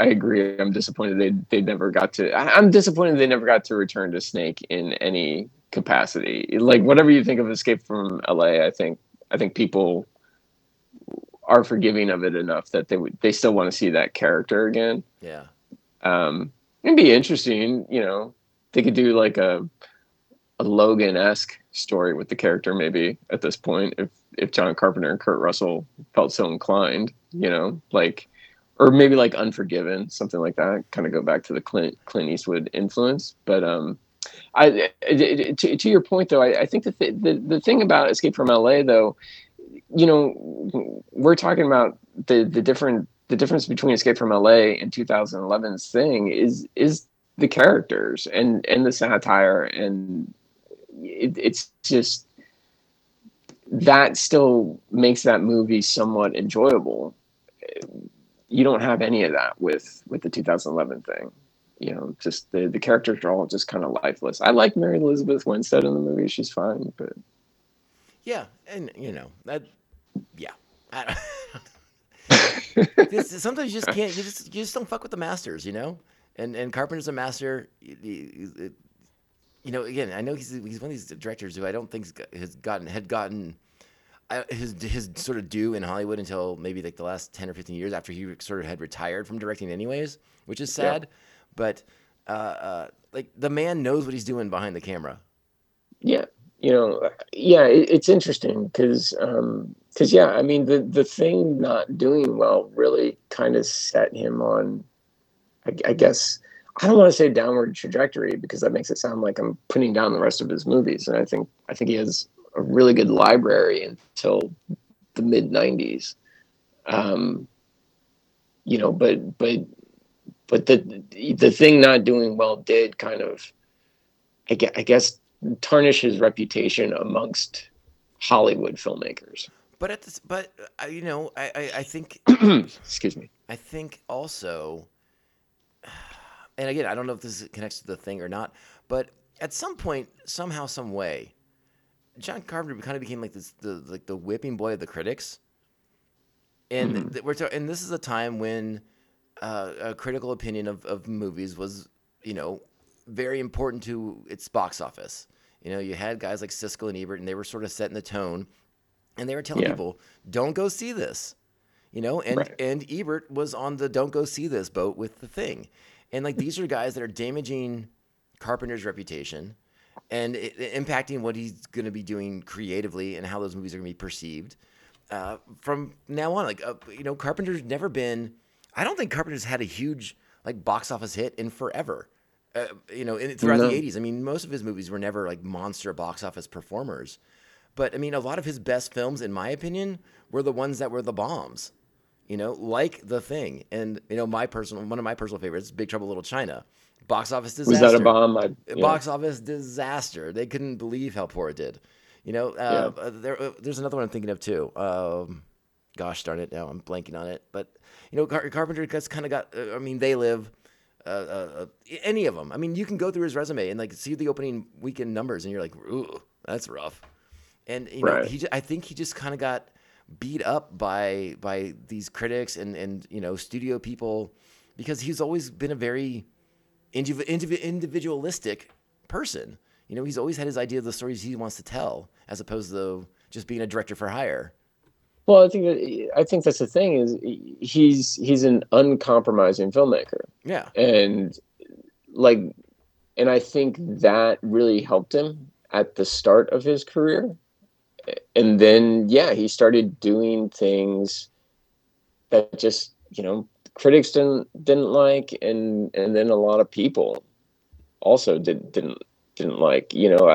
agree. I'm disappointed they never got to. I'm disappointed they never got to return to Snake in any capacity. Like whatever you think of Escape from LA, I think people are forgiving of it enough that they still want to see that character again. Yeah. It'd be interesting, you know. They could do like a Logan-esque story with the character maybe at this point if John Carpenter and Kurt Russell felt so inclined, you know, like, or maybe like Unforgiven, something like that, kind of go back to the Clint Eastwood influence. But to your point though, I think the thing about Escape from LA though, you know, we're talking about the difference between Escape from LA and 2011's thing is the characters and the satire, and it's just that still makes that movie somewhat enjoyable. You don't have any of that with the 2011 thing, you know. Just the characters are all just kind of lifeless. I like Mary Elizabeth Winstead in the movie; she's fine, but sometimes you just don't fuck with the masters, you know. And Carpenter's a master, you know. Again, I know he's one of these directors who I don't think had gotten his sort of due in Hollywood until maybe like the last 10 or 15 years after he sort of had retired from directing anyways, which is sad. Yeah. But like the man knows what he's doing behind the camera. Yeah, you know. Yeah, it's interesting because I mean the thing not doing well really kind of set him on. I guess I don't want to say downward trajectory because that makes it sound like I'm putting down the rest of his movies. And I think he has a really good library until the mid 90s. You know, but the thing not doing well did kind of, I guess, tarnish his reputation amongst Hollywood filmmakers. But you know, I think, excuse me. I think also, and again, I don't know if this connects to the thing or not, but at some point, somehow, some way, John Carpenter kind of became like the whipping boy of the critics. And and this is a time when a critical opinion of movies was, you know, very important to its box office. You know, you had guys like Siskel and Ebert, and they were sort of setting the tone, and they were telling people, "Don't go see this." You know, and Ebert was on the "don't go see this" boat with The Thing. And like these are guys that are damaging Carpenter's reputation and impacting what he's going to be doing creatively and how those movies are going to be perceived from now on. Like, you know, Carpenter's never been – I don't think Carpenter's had a huge like box office hit in forever, you know, throughout the 80s. I mean, most of his movies were never like monster box office performers. But, I mean, a lot of his best films, in my opinion, were the ones that were the bombs. You know, like The Thing, and you know, one of my personal favorites, Big Trouble in Little China, box office disaster. Was that a bomb? Box office disaster. They couldn't believe how poor it did. You know, there's another one I'm thinking of too. Gosh darn it, now I'm blanking on it. But you know, Carpenter has kind of got. I mean, They Live. Any of them. I mean, you can go through his resume and like see the opening weekend numbers, and you're like, ooh, that's rough. And you know, I think he just kind of got beat up by these critics and you know studio people because he's always been a very individualistic person. You know, he's always had his idea of the stories he wants to tell as opposed to just being a director for hire. Well, I think that's the thing is he's an uncompromising filmmaker. Yeah. And I think that really helped him at the start of his career. And then, yeah, he started doing things that just, you know, critics didn't like, and then a lot of people also didn't like. You know,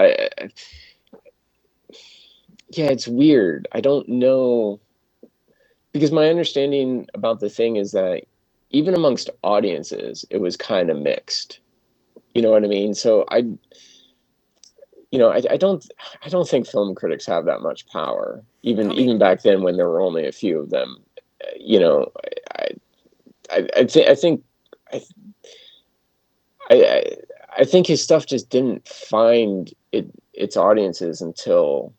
yeah, it's weird. I don't know, because my understanding about the thing is that even amongst audiences, it was kind of mixed. You know what I mean? So I don't think film critics have that much power, even back then when there were only a few of them. You know, I think his stuff just didn't find its audiences until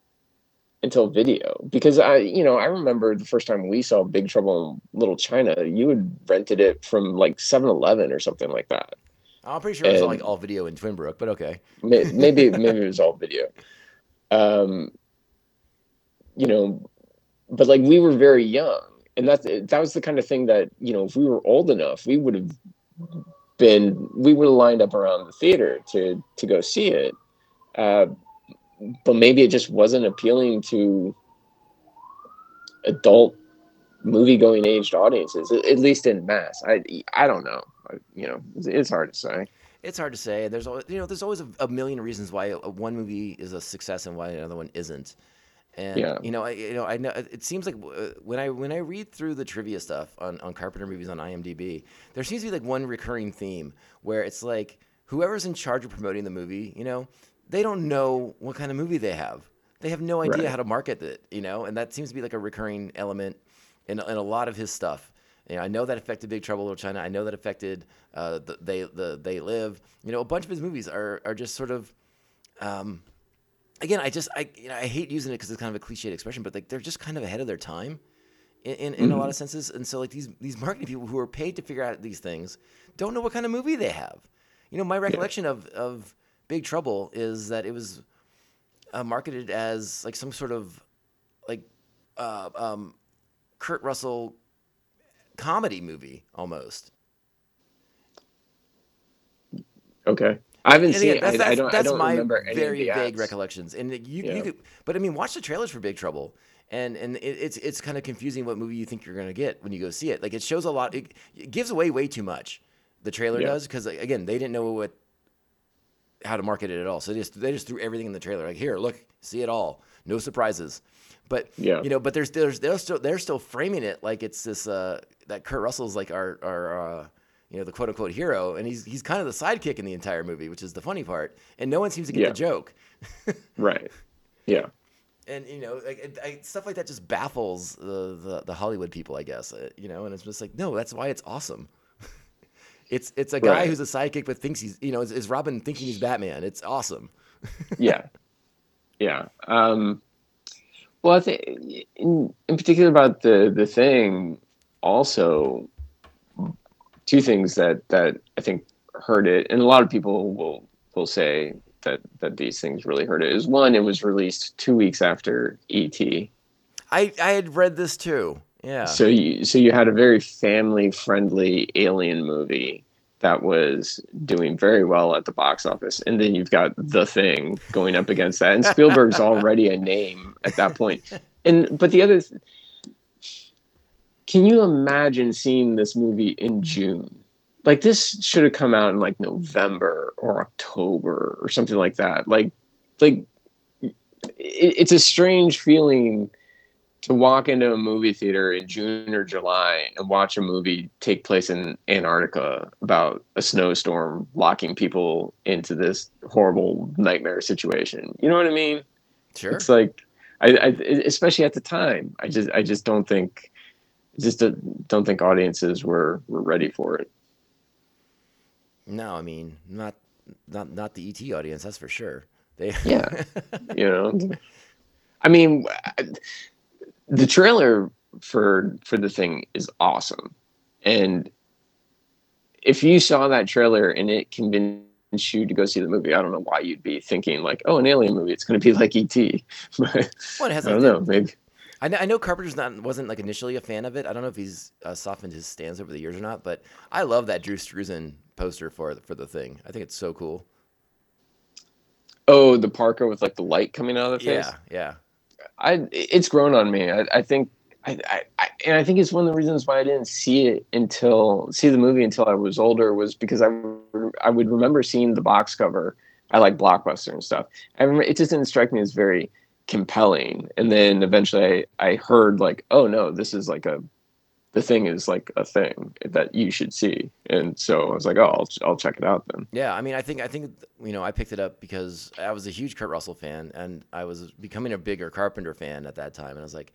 video, because I remember the first time we saw Big Trouble in Little China, you had rented it from like 7-Eleven or something like that. I'm pretty sure it was like all video in Twinbrook, but okay. maybe it was all video. You know, but like we were very young, and that was the kind of thing that, you know, if we were old enough, we would have lined up around the theater to go see it. But maybe it just wasn't appealing to adult movie-going aged audiences, at least in mass. I don't know. You know, it's hard to say. It's hard to say. There's always, you know, a million reasons why one movie is a success and why another one isn't. And yeah. I know it seems like when I read through the trivia stuff on Carpenter movies on IMDb, there seems to be like one recurring theme where it's like whoever's in charge of promoting the movie, you know, they don't know what kind of movie they have. They have no idea how to market it, you know, and that seems to be like a recurring element in a lot of his stuff. You know, I know that affected Big Trouble in Little China. I know that affected They Live. You know, a bunch of his movies are just sort of, again, I hate using it because it's kind of a cliched expression, but like they're just kind of ahead of their time in a lot of senses. And so like these marketing people who are paid to figure out these things don't know what kind of movie they have. You know, my recollection of Big Trouble is that it was marketed as like some sort of like Kurt Russell comedy movie almost. Okay, I haven't seen it. I don't remember any very vague recollections. And you could, but I mean, watch the trailers for Big Trouble, and it's kind of confusing what movie you think you're going to get when you go see it. Like it shows a lot. It gives away way too much. The trailer does, because again, they didn't know how to market it at all. So they just threw everything in the trailer. Like, here, look, see it all. No surprises. But but they're still framing it like it's this that Kurt Russell's like our the quote unquote hero, and he's kind of the sidekick in the entire movie, which is the funny part, and no one seems to get the joke. Right. Yeah. And stuff like that just baffles the Hollywood people, I guess. And it's just like, no, that's why it's awesome. It's a guy who's a sidekick but thinks he's is Robin thinking he's Batman. It's awesome. Yeah. Yeah. Well, I think in particular about the thing, also two things that I think hurt it, and a lot of people will say that these things really hurt it, is one, it was released 2 weeks after E.T. I had read this too. Yeah. So you had a very family friendly alien movie that was doing very well at the box office. And then you've got The Thing going up against that. And Spielberg's already a name at that point. But the other... Can you imagine seeing this movie in June? Like, this should have come out in, like, November or October or something like that. Like it's a strange feeling to walk into a movie theater in June or July and watch a movie take place in Antarctica about a snowstorm locking people into this horrible nightmare situation. You know what I mean? Sure. It's like, I especially at the time, I just don't think audiences were ready for it. No, I mean, not the ET audience. That's for sure. The trailer for The Thing is awesome, and if you saw that trailer and it convinced you to go see the movie, I don't know why you'd be thinking like, "Oh, an alien movie, it's going to be like E.T." But well, I don't know. Maybe I know Carpenter's wasn't like initially a fan of it. I don't know if he's softened his stance over the years or not. But I love that Drew Struzan poster for The Thing. I think it's so cool. Oh, the parka with like the light coming out of the face. Yeah, yeah. it's grown on me. I think it's one of the reasons why I didn't see the movie until I was older, was because I would remember seeing the box cover at like Blockbuster and stuff. I remember it just didn't strike me as very compelling. And then eventually I heard like, oh no, this is like a thing that you should see. And so I was like, oh, I'll check it out then. Yeah. I mean, I think, you know, I picked it up because I was a huge Kurt Russell fan and I was becoming a bigger Carpenter fan at that time. And I was like,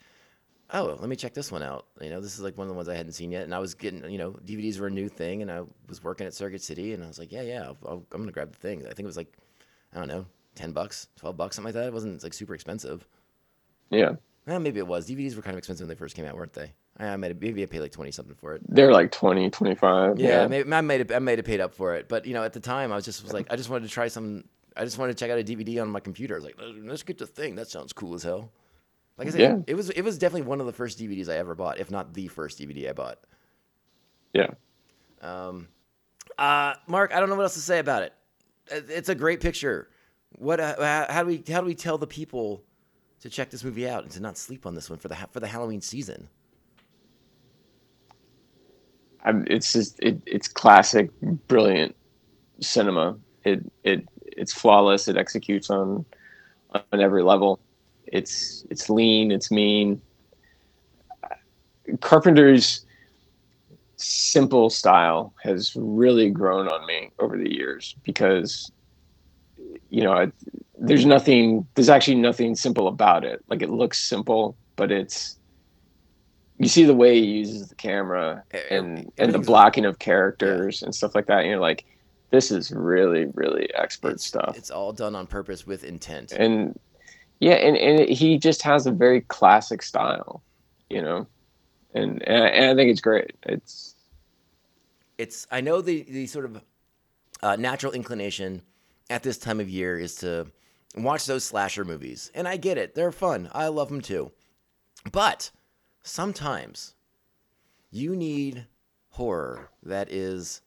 oh, let me check this one out. You know, this is like one of the ones I hadn't seen yet. And I was getting, you know, DVDs were a new thing and I was working at Circuit City and I was like, yeah, I'm going to grab the thing. I think it was like, I don't know, $10, $12, something like that. It wasn't like super expensive. Yeah. Well, maybe it was. DVDs were kind of expensive when they first came out, weren't they? Maybe I paid like 20 something for it. They're like 20, 25. Yeah. Maybe I might have paid up for it. But you know, at the time I was like, I just wanted to try some, I just wanted to check out a DVD on my computer. I was like, let's get the thing. That sounds cool as hell. Like I said, yeah. It was definitely one of the first DVDs I ever bought, if not the first DVD I bought. Yeah. Mark, I don't know what else to say about it. It's a great picture. What? How do we tell the people to check this movie out and to not sleep on this one for the Halloween season? It's classic, brilliant cinema. It's flawless. It executes on every level. It's lean. It's mean. Carpenter's simple style has really grown on me over the years because, you know, there's actually nothing simple about it. Like, it looks simple, but it's, you see the way he uses the camera and the blocking of characters and stuff like that. And you're like, this is really, really expert stuff. It's all done on purpose with intent. And yeah. And he just has a very classic style, you know, and I think it's great. I know the sort of natural inclination at this time of year is to watch those slasher movies. And I get it. They're fun. I love them too. But sometimes you need horror that is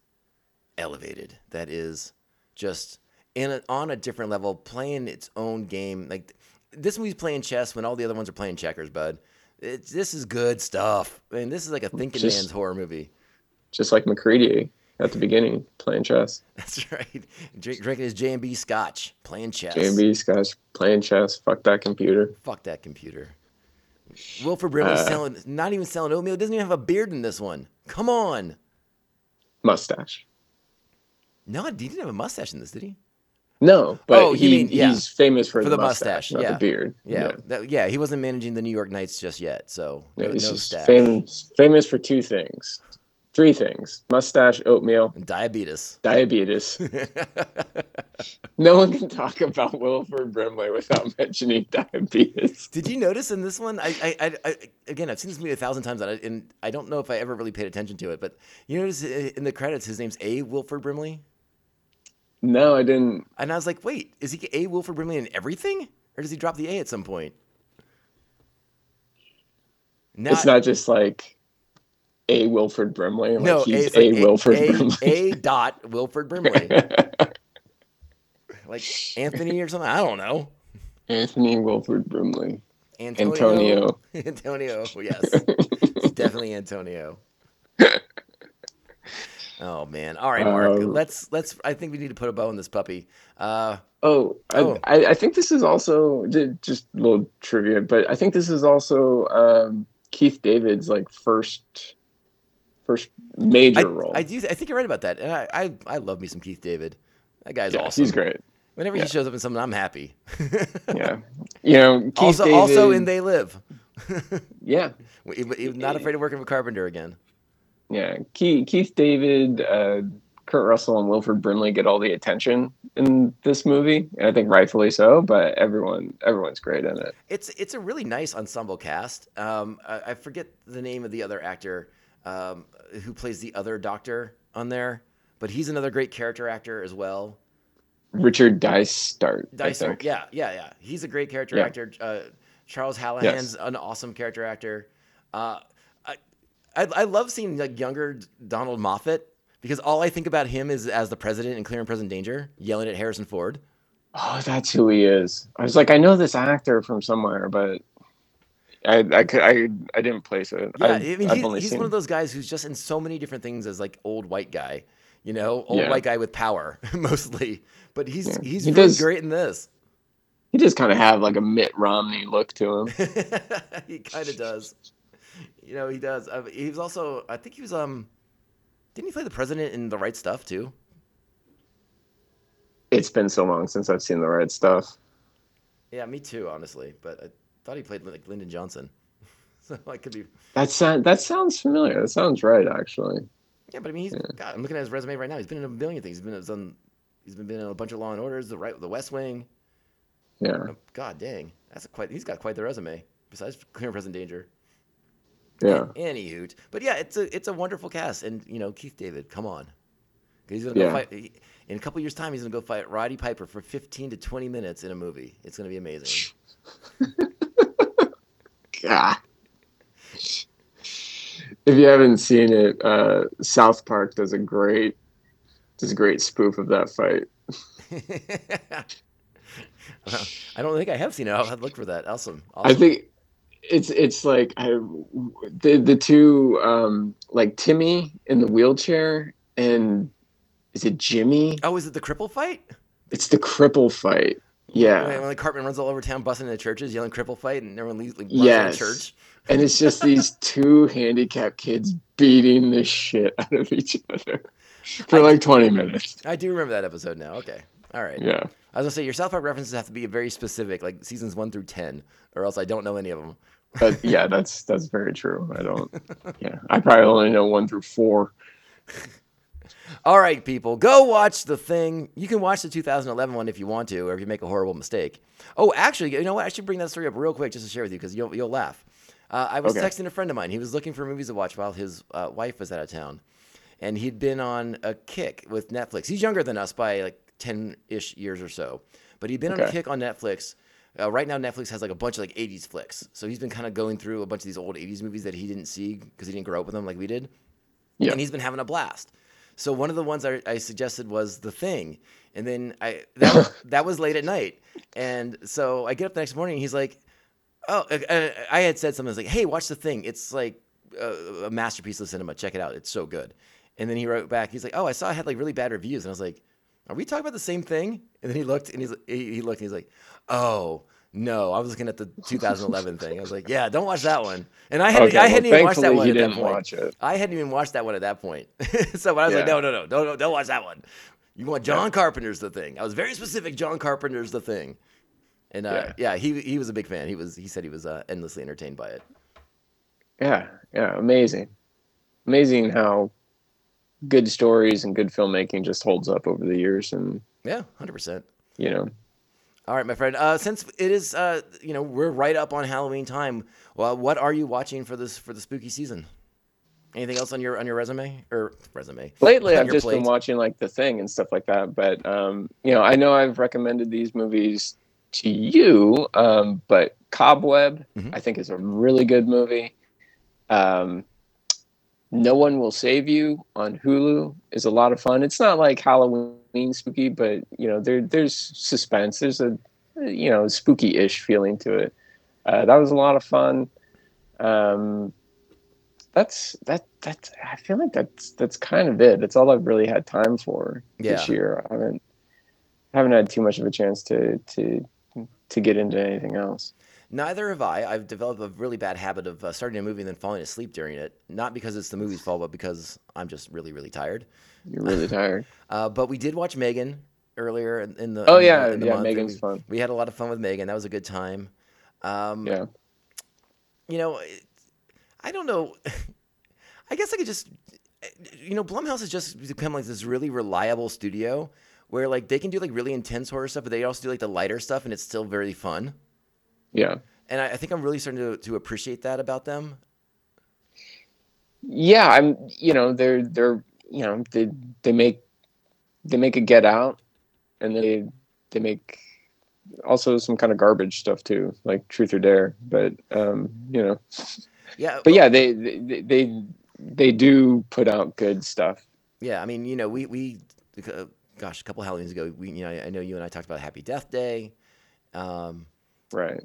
elevated, that is just on a different level, playing its own game. Like, this movie's playing chess when all the other ones are playing checkers, bud. This is good stuff. I mean, this is like a thinking man's horror movie. Just like MacReady at the beginning, playing chess. That's right. Drinking his J&B scotch, playing chess. J&B scotch, playing chess. Fuck that computer. Fuck that computer. Wilford Brimley's not even selling oatmeal. Doesn't even have a beard in this one. Come on. Mustache. No, he didn't have a mustache in this, did he? No, but he's famous for the mustache, not the beard. Yeah. Yeah, he wasn't managing the New York Knights just yet, so no, he's no stash. Famous for three things: mustache, oatmeal, and diabetes. No one can talk about Wilford Brimley without mentioning diabetes. Did you notice in this one? Again, I've seen this movie 1,000 times, and I don't know if I ever really paid attention to it. But you notice in the credits, his name's A. Wilford Brimley. No, I didn't. And I was like, wait, is he A. Wilford Brimley in everything, or does he drop the A at some point? Now, it's not just like A. Wilford Brimley. No, like, he's A. Wilford Brimley. A. dot Wilford Brimley. Like Anthony or something. I don't know. Anthony Wilford Brimley. Antonio. Antonio. Yes. It's definitely Antonio. Oh man. All right, Mark. Let's. I think we need to put a bow on this puppy. I think this is also just a little trivia, but I think this is also Keith David's like first major role. I think you're right about that. And I love me some Keith David. That guy's awesome. He's great. Whenever he shows up in something, I'm happy. Yeah. You know, Keith David. Also in They Live. Yeah. Not afraid of working with Carpenter again. Yeah. Keith David, Kurt Russell, and Wilford Brimley get all the attention in this movie. And I think rightfully so, but everyone's great in it. It's a really nice ensemble cast. I forget the name of the other actor who plays the other doctor on there, but he's another great character actor as well. Richard Dysart. Dysart, yeah. He's a great character actor. Charles Hallahan's an awesome character actor. I love seeing like younger Donald Moffat because all I think about him is as the president in Clear and Present Danger, yelling at Harrison Ford. oh, that's who he is. I was like, I know this actor from somewhere, but I didn't place it. Yeah, he's one of those guys who's just in so many different things as like old white guy, you know, white guy with power mostly. But he's really great in this. He does kind of have like a Mitt Romney look to him. He kind of does. You know, he does. He was also, I think he was, didn't he play the president in The Right Stuff too? It's been so long since I've seen The Right Stuff. Yeah, me too, honestly. But I thought he played like Lyndon Johnson. So I could be. That sounds familiar. That sounds right, actually. Yeah, but I mean, God, I'm looking at his resume right now. He's been in a million things. He's been in a bunch of Law and Orders, The West Wing. Yeah. Oh, God dang, he's got quite the resume. Besides Clear and Present Danger. Yeah. Any hoot, but yeah, it's a wonderful cast, and you know Keith David, come on, he's gonna go fight in a couple years' time. He's gonna go fight Roddy Piper for 15 to 20 minutes in a movie. It's gonna be amazing. God. If you haven't seen it, South Park does a great spoof of that fight. Well, I don't think I have seen it. I'll have to look for that. Awesome. I think it's like the two like Timmy in the wheelchair and is it Jimmy? Oh, is it the cripple fight? It's the cripple fight. Yeah. When like Cartman runs all over town, busting into churches, yelling "cripple fight," and everyone leaves like runs to church. And it's just these two handicapped kids beating the shit out of each other for 20 minutes. I do remember that episode now. Okay. All right. Yeah. I was going to say, your South Park references have to be very specific, like seasons 1 through 10, or else I don't know any of them. But yeah, that's very true. I don't. Yeah, I probably only know 1 through 4. All right, people, go watch The Thing. You can watch the 2011 one if you want to, or if you make a horrible mistake. Oh, actually, you know what? I should bring that story up real quick just to share with you because you'll laugh. I was texting a friend of mine. He was looking for movies to watch while his wife was out of town, and he'd been on a kick with Netflix. He's younger than us by like 10-ish years or so, but he'd been on a kick on Netflix. Right now, Netflix has like a bunch of like 80s flicks, so he's been kind of going through a bunch of these old 80s movies that he didn't see because he didn't grow up with them like we did, and he's been having a blast. So one of the ones I suggested was The Thing, and then that was late at night, and so I get up the next morning, and he's like, oh, I had said something, I was like, hey, watch The Thing, it's like a masterpiece of cinema, check it out, it's so good. And then he wrote back, he's like, oh, I saw I had like really bad reviews, and I was like, are we talking about the same thing? And then he looked and he's like, oh no, I was looking at the 2011 thing. I was like, yeah, don't watch that one. And I hadn't even watched that one at that point. So when I was like, no, don't watch that one. You want John Carpenter's The Thing. I was very specific. John Carpenter's The Thing. And he was a big fan. He said he was endlessly entertained by it. Yeah. Yeah. Amazing. Amazing how good stories and good filmmaking just holds up over the years. And 100%, you know. All right, my friend, since it is, we're right up on Halloween time. Well, what are you watching for the spooky season? Anything else on your resume or resume? Lately, I've just been watching like The Thing and stuff like that. But, I know I've recommended these movies to you, but Cobweb, I think is a really good movie. No One Will Save You on Hulu is a lot of fun. It's not like Halloween spooky, but there's suspense. There's a spooky-ish feeling to it. That was a lot of fun. I feel like that's kind of it. That's all I've really had time for this year. I haven't had too much of a chance to get into anything else. Neither have I. I've developed a really bad habit of starting a movie and then falling asleep during it. Not because it's the movie's fault, but because I'm just really, really tired. You're really tired. But we did watch Megan earlier in the month. Megan's fun. We had a lot of fun with Megan. That was a good time. I don't know. I guess I could just, Blumhouse has just become like this really reliable studio where like they can do like really intense horror stuff, but they also do like the lighter stuff, and it's still very fun. Yeah. And I think I'm really starting to appreciate that about them. Yeah, I'm they make a Get Out, and they make also some kind of garbage stuff too, like Truth or Dare, but Yeah. But yeah, they do put out good stuff. Yeah, I mean, we gosh, a couple of Halloweens ago, I know you and I talked about Happy Death Day. Right.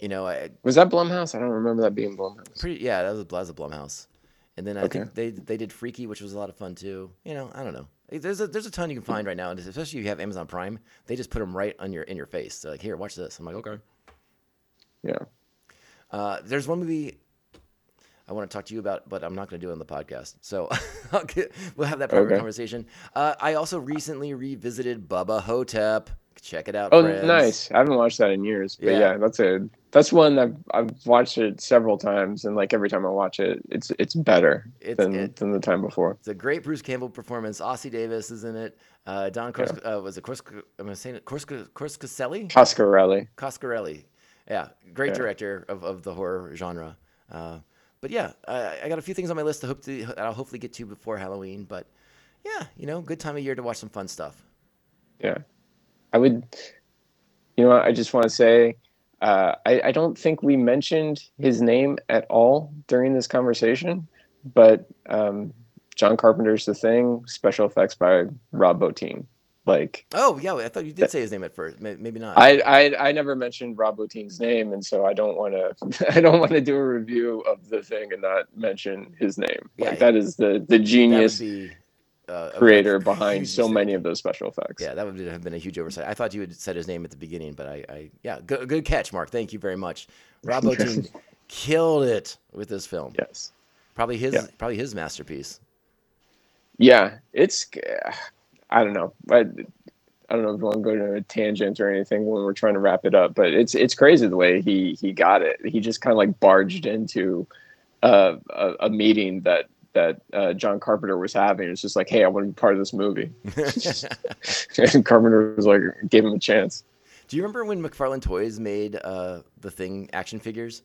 Was that Blumhouse? I don't remember that being Blumhouse. Yeah, that was Blumhouse. And then I think they did Freaky, which was a lot of fun too. I don't know. There's a ton you can find right now, and especially if you have Amazon Prime, they just put them right in your face. They're like, here, watch this. I'm like, okay. Yeah. There's one movie I want to talk to you about, but I'm not going to do it on the podcast. So we'll have that private conversation. I also recently revisited Bubba Hotep. Check it out. Oh, friends. Nice. I haven't watched that in years, but yeah that's one that I've watched it several times, and like every time I watch it, it's better than the time before. It's a great Bruce Campbell performance. Ossie Davis is in it. Don Coscarelli. Yeah, great director of the horror genre. But yeah, I got a few things on my list I'll hopefully get to before Halloween. But yeah, good time of year to watch some fun stuff. Yeah, I would. I just want to say, I don't think we mentioned his name at all during this conversation, but John Carpenter's The Thing, special effects by Rob Bottin. Oh yeah, I thought you did say his name at first. Maybe not. I never mentioned Rob Bottin's name, and so I don't want to do a review of The Thing and not mention his name. That is the genius creator behind so many of those special effects. Yeah, that would have been a huge oversight. I thought you had said his name at the beginning, but good catch, Mark. Thank you very much. Rob Bottin killed it with this film. Yes, probably his masterpiece. Yeah, it's. I don't know. I don't know if I want to go to a tangent or anything when we're trying to wrap it up, but it's crazy the way he got it. He just kind of like barged into a meeting that John Carpenter was having. It's just like, hey, I want to be part of this movie. And Carpenter was like, gave him a chance. Do you remember when McFarlane Toys made The Thing action figures?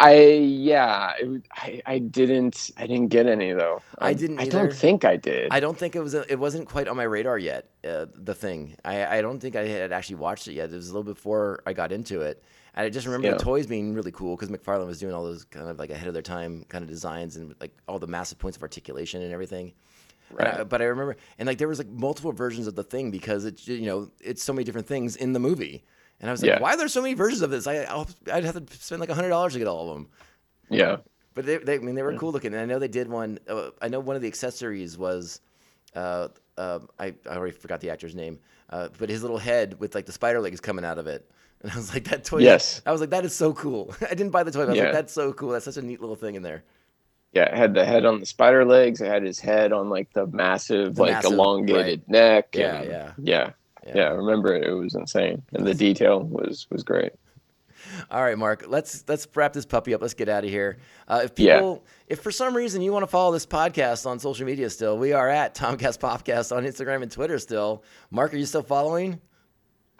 I didn't get any though. I didn't. Either. I don't think I did. I don't think it wasn't quite on my radar yet. The Thing. I don't think I had actually watched it yet. It was a little before I got into it, and I just remember the toys being really cool because McFarlane was doing all those kind of like ahead of their time kind of designs and like all the massive points of articulation and everything. Right. But I remember, and like there was like multiple versions of The Thing because it's it's so many different things in the movie. And I was like, why are there so many versions of this? I'd have to spend like $100 to get all of them. Yeah. But they were cool looking. And I know they did one. I know one of the accessories was, I already forgot the actor's name, but his little head with like the spider legs coming out of it. And I was like, that toy. Yes. I was like, that is so cool. I didn't buy the toy, but I was like, that's so cool. That's such a neat little thing in there. Yeah, it had the head on the spider legs. It had his head on like the massive elongated neck. Yeah. Yeah, I remember it. It was insane, and the detail was great. All right, Mark, let's wrap this puppy up. Let's get out of here. If for some reason you want to follow this podcast on social media, still we are at TomCast Popcast on Instagram and Twitter. Still, Mark, are you still following?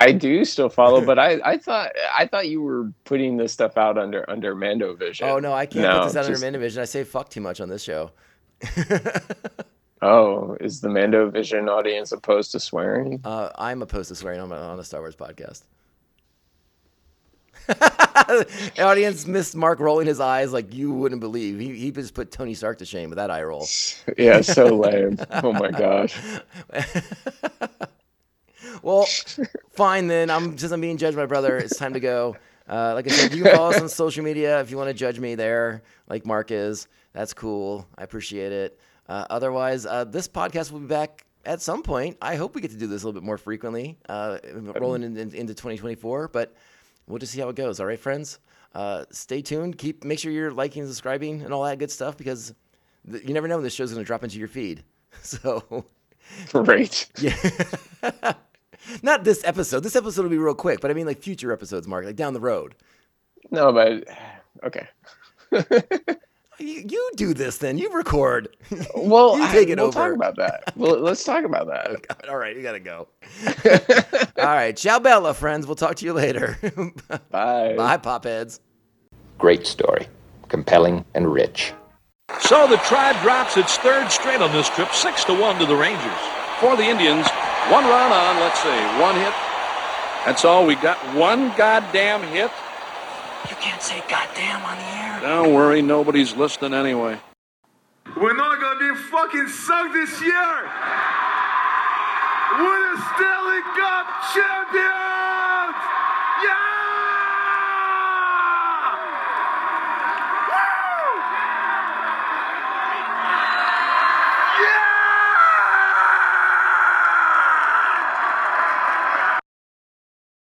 I do still follow, but I thought you were putting this stuff out under MandoVision. Oh no, I can't put this out under MandoVision. I say fuck too much on this show. Oh, is the MandoVision audience opposed to swearing? I'm opposed to swearing on a Star Wars podcast. The audience missed Mark rolling his eyes like you wouldn't believe. He just put Tony Stark to shame with that eye roll. Yeah, so lame. Oh, my gosh. Well, fine then. I'm being judged, my brother. It's time to go. Like I said, you can follow us on social media if you want to judge me there like Mark is. That's cool. I appreciate it. Otherwise, this podcast will be back at some point. I hope we get to do this a little bit more frequently, rolling into 2024, but we'll just see how it goes. All right, friends, stay tuned. Make sure you're liking and subscribing and all that good stuff, because you never know when this show's going to drop into your feed. So great. Yeah. Not this episode. This episode will be real quick, but I mean like future episodes, Mark, like down the road. No, but okay. You do this, then. You record. Well, you take it over. We'll talk about that. Well, let's talk about that. Oh, God. All right, you got to go. All right. Ciao, Bella, friends. We'll talk to you later. Bye. Bye, Popheads. Great story. Compelling and rich. So the tribe drops its third straight on this trip, 6-1 to the Rangers. For the Indians, one run on, let's see, one hit. That's all we got. One goddamn hit. You can't say goddamn on the air. Don't worry, nobody's listening anyway. We're not gonna be fucking sunk this year! with a Stanley Cup champion.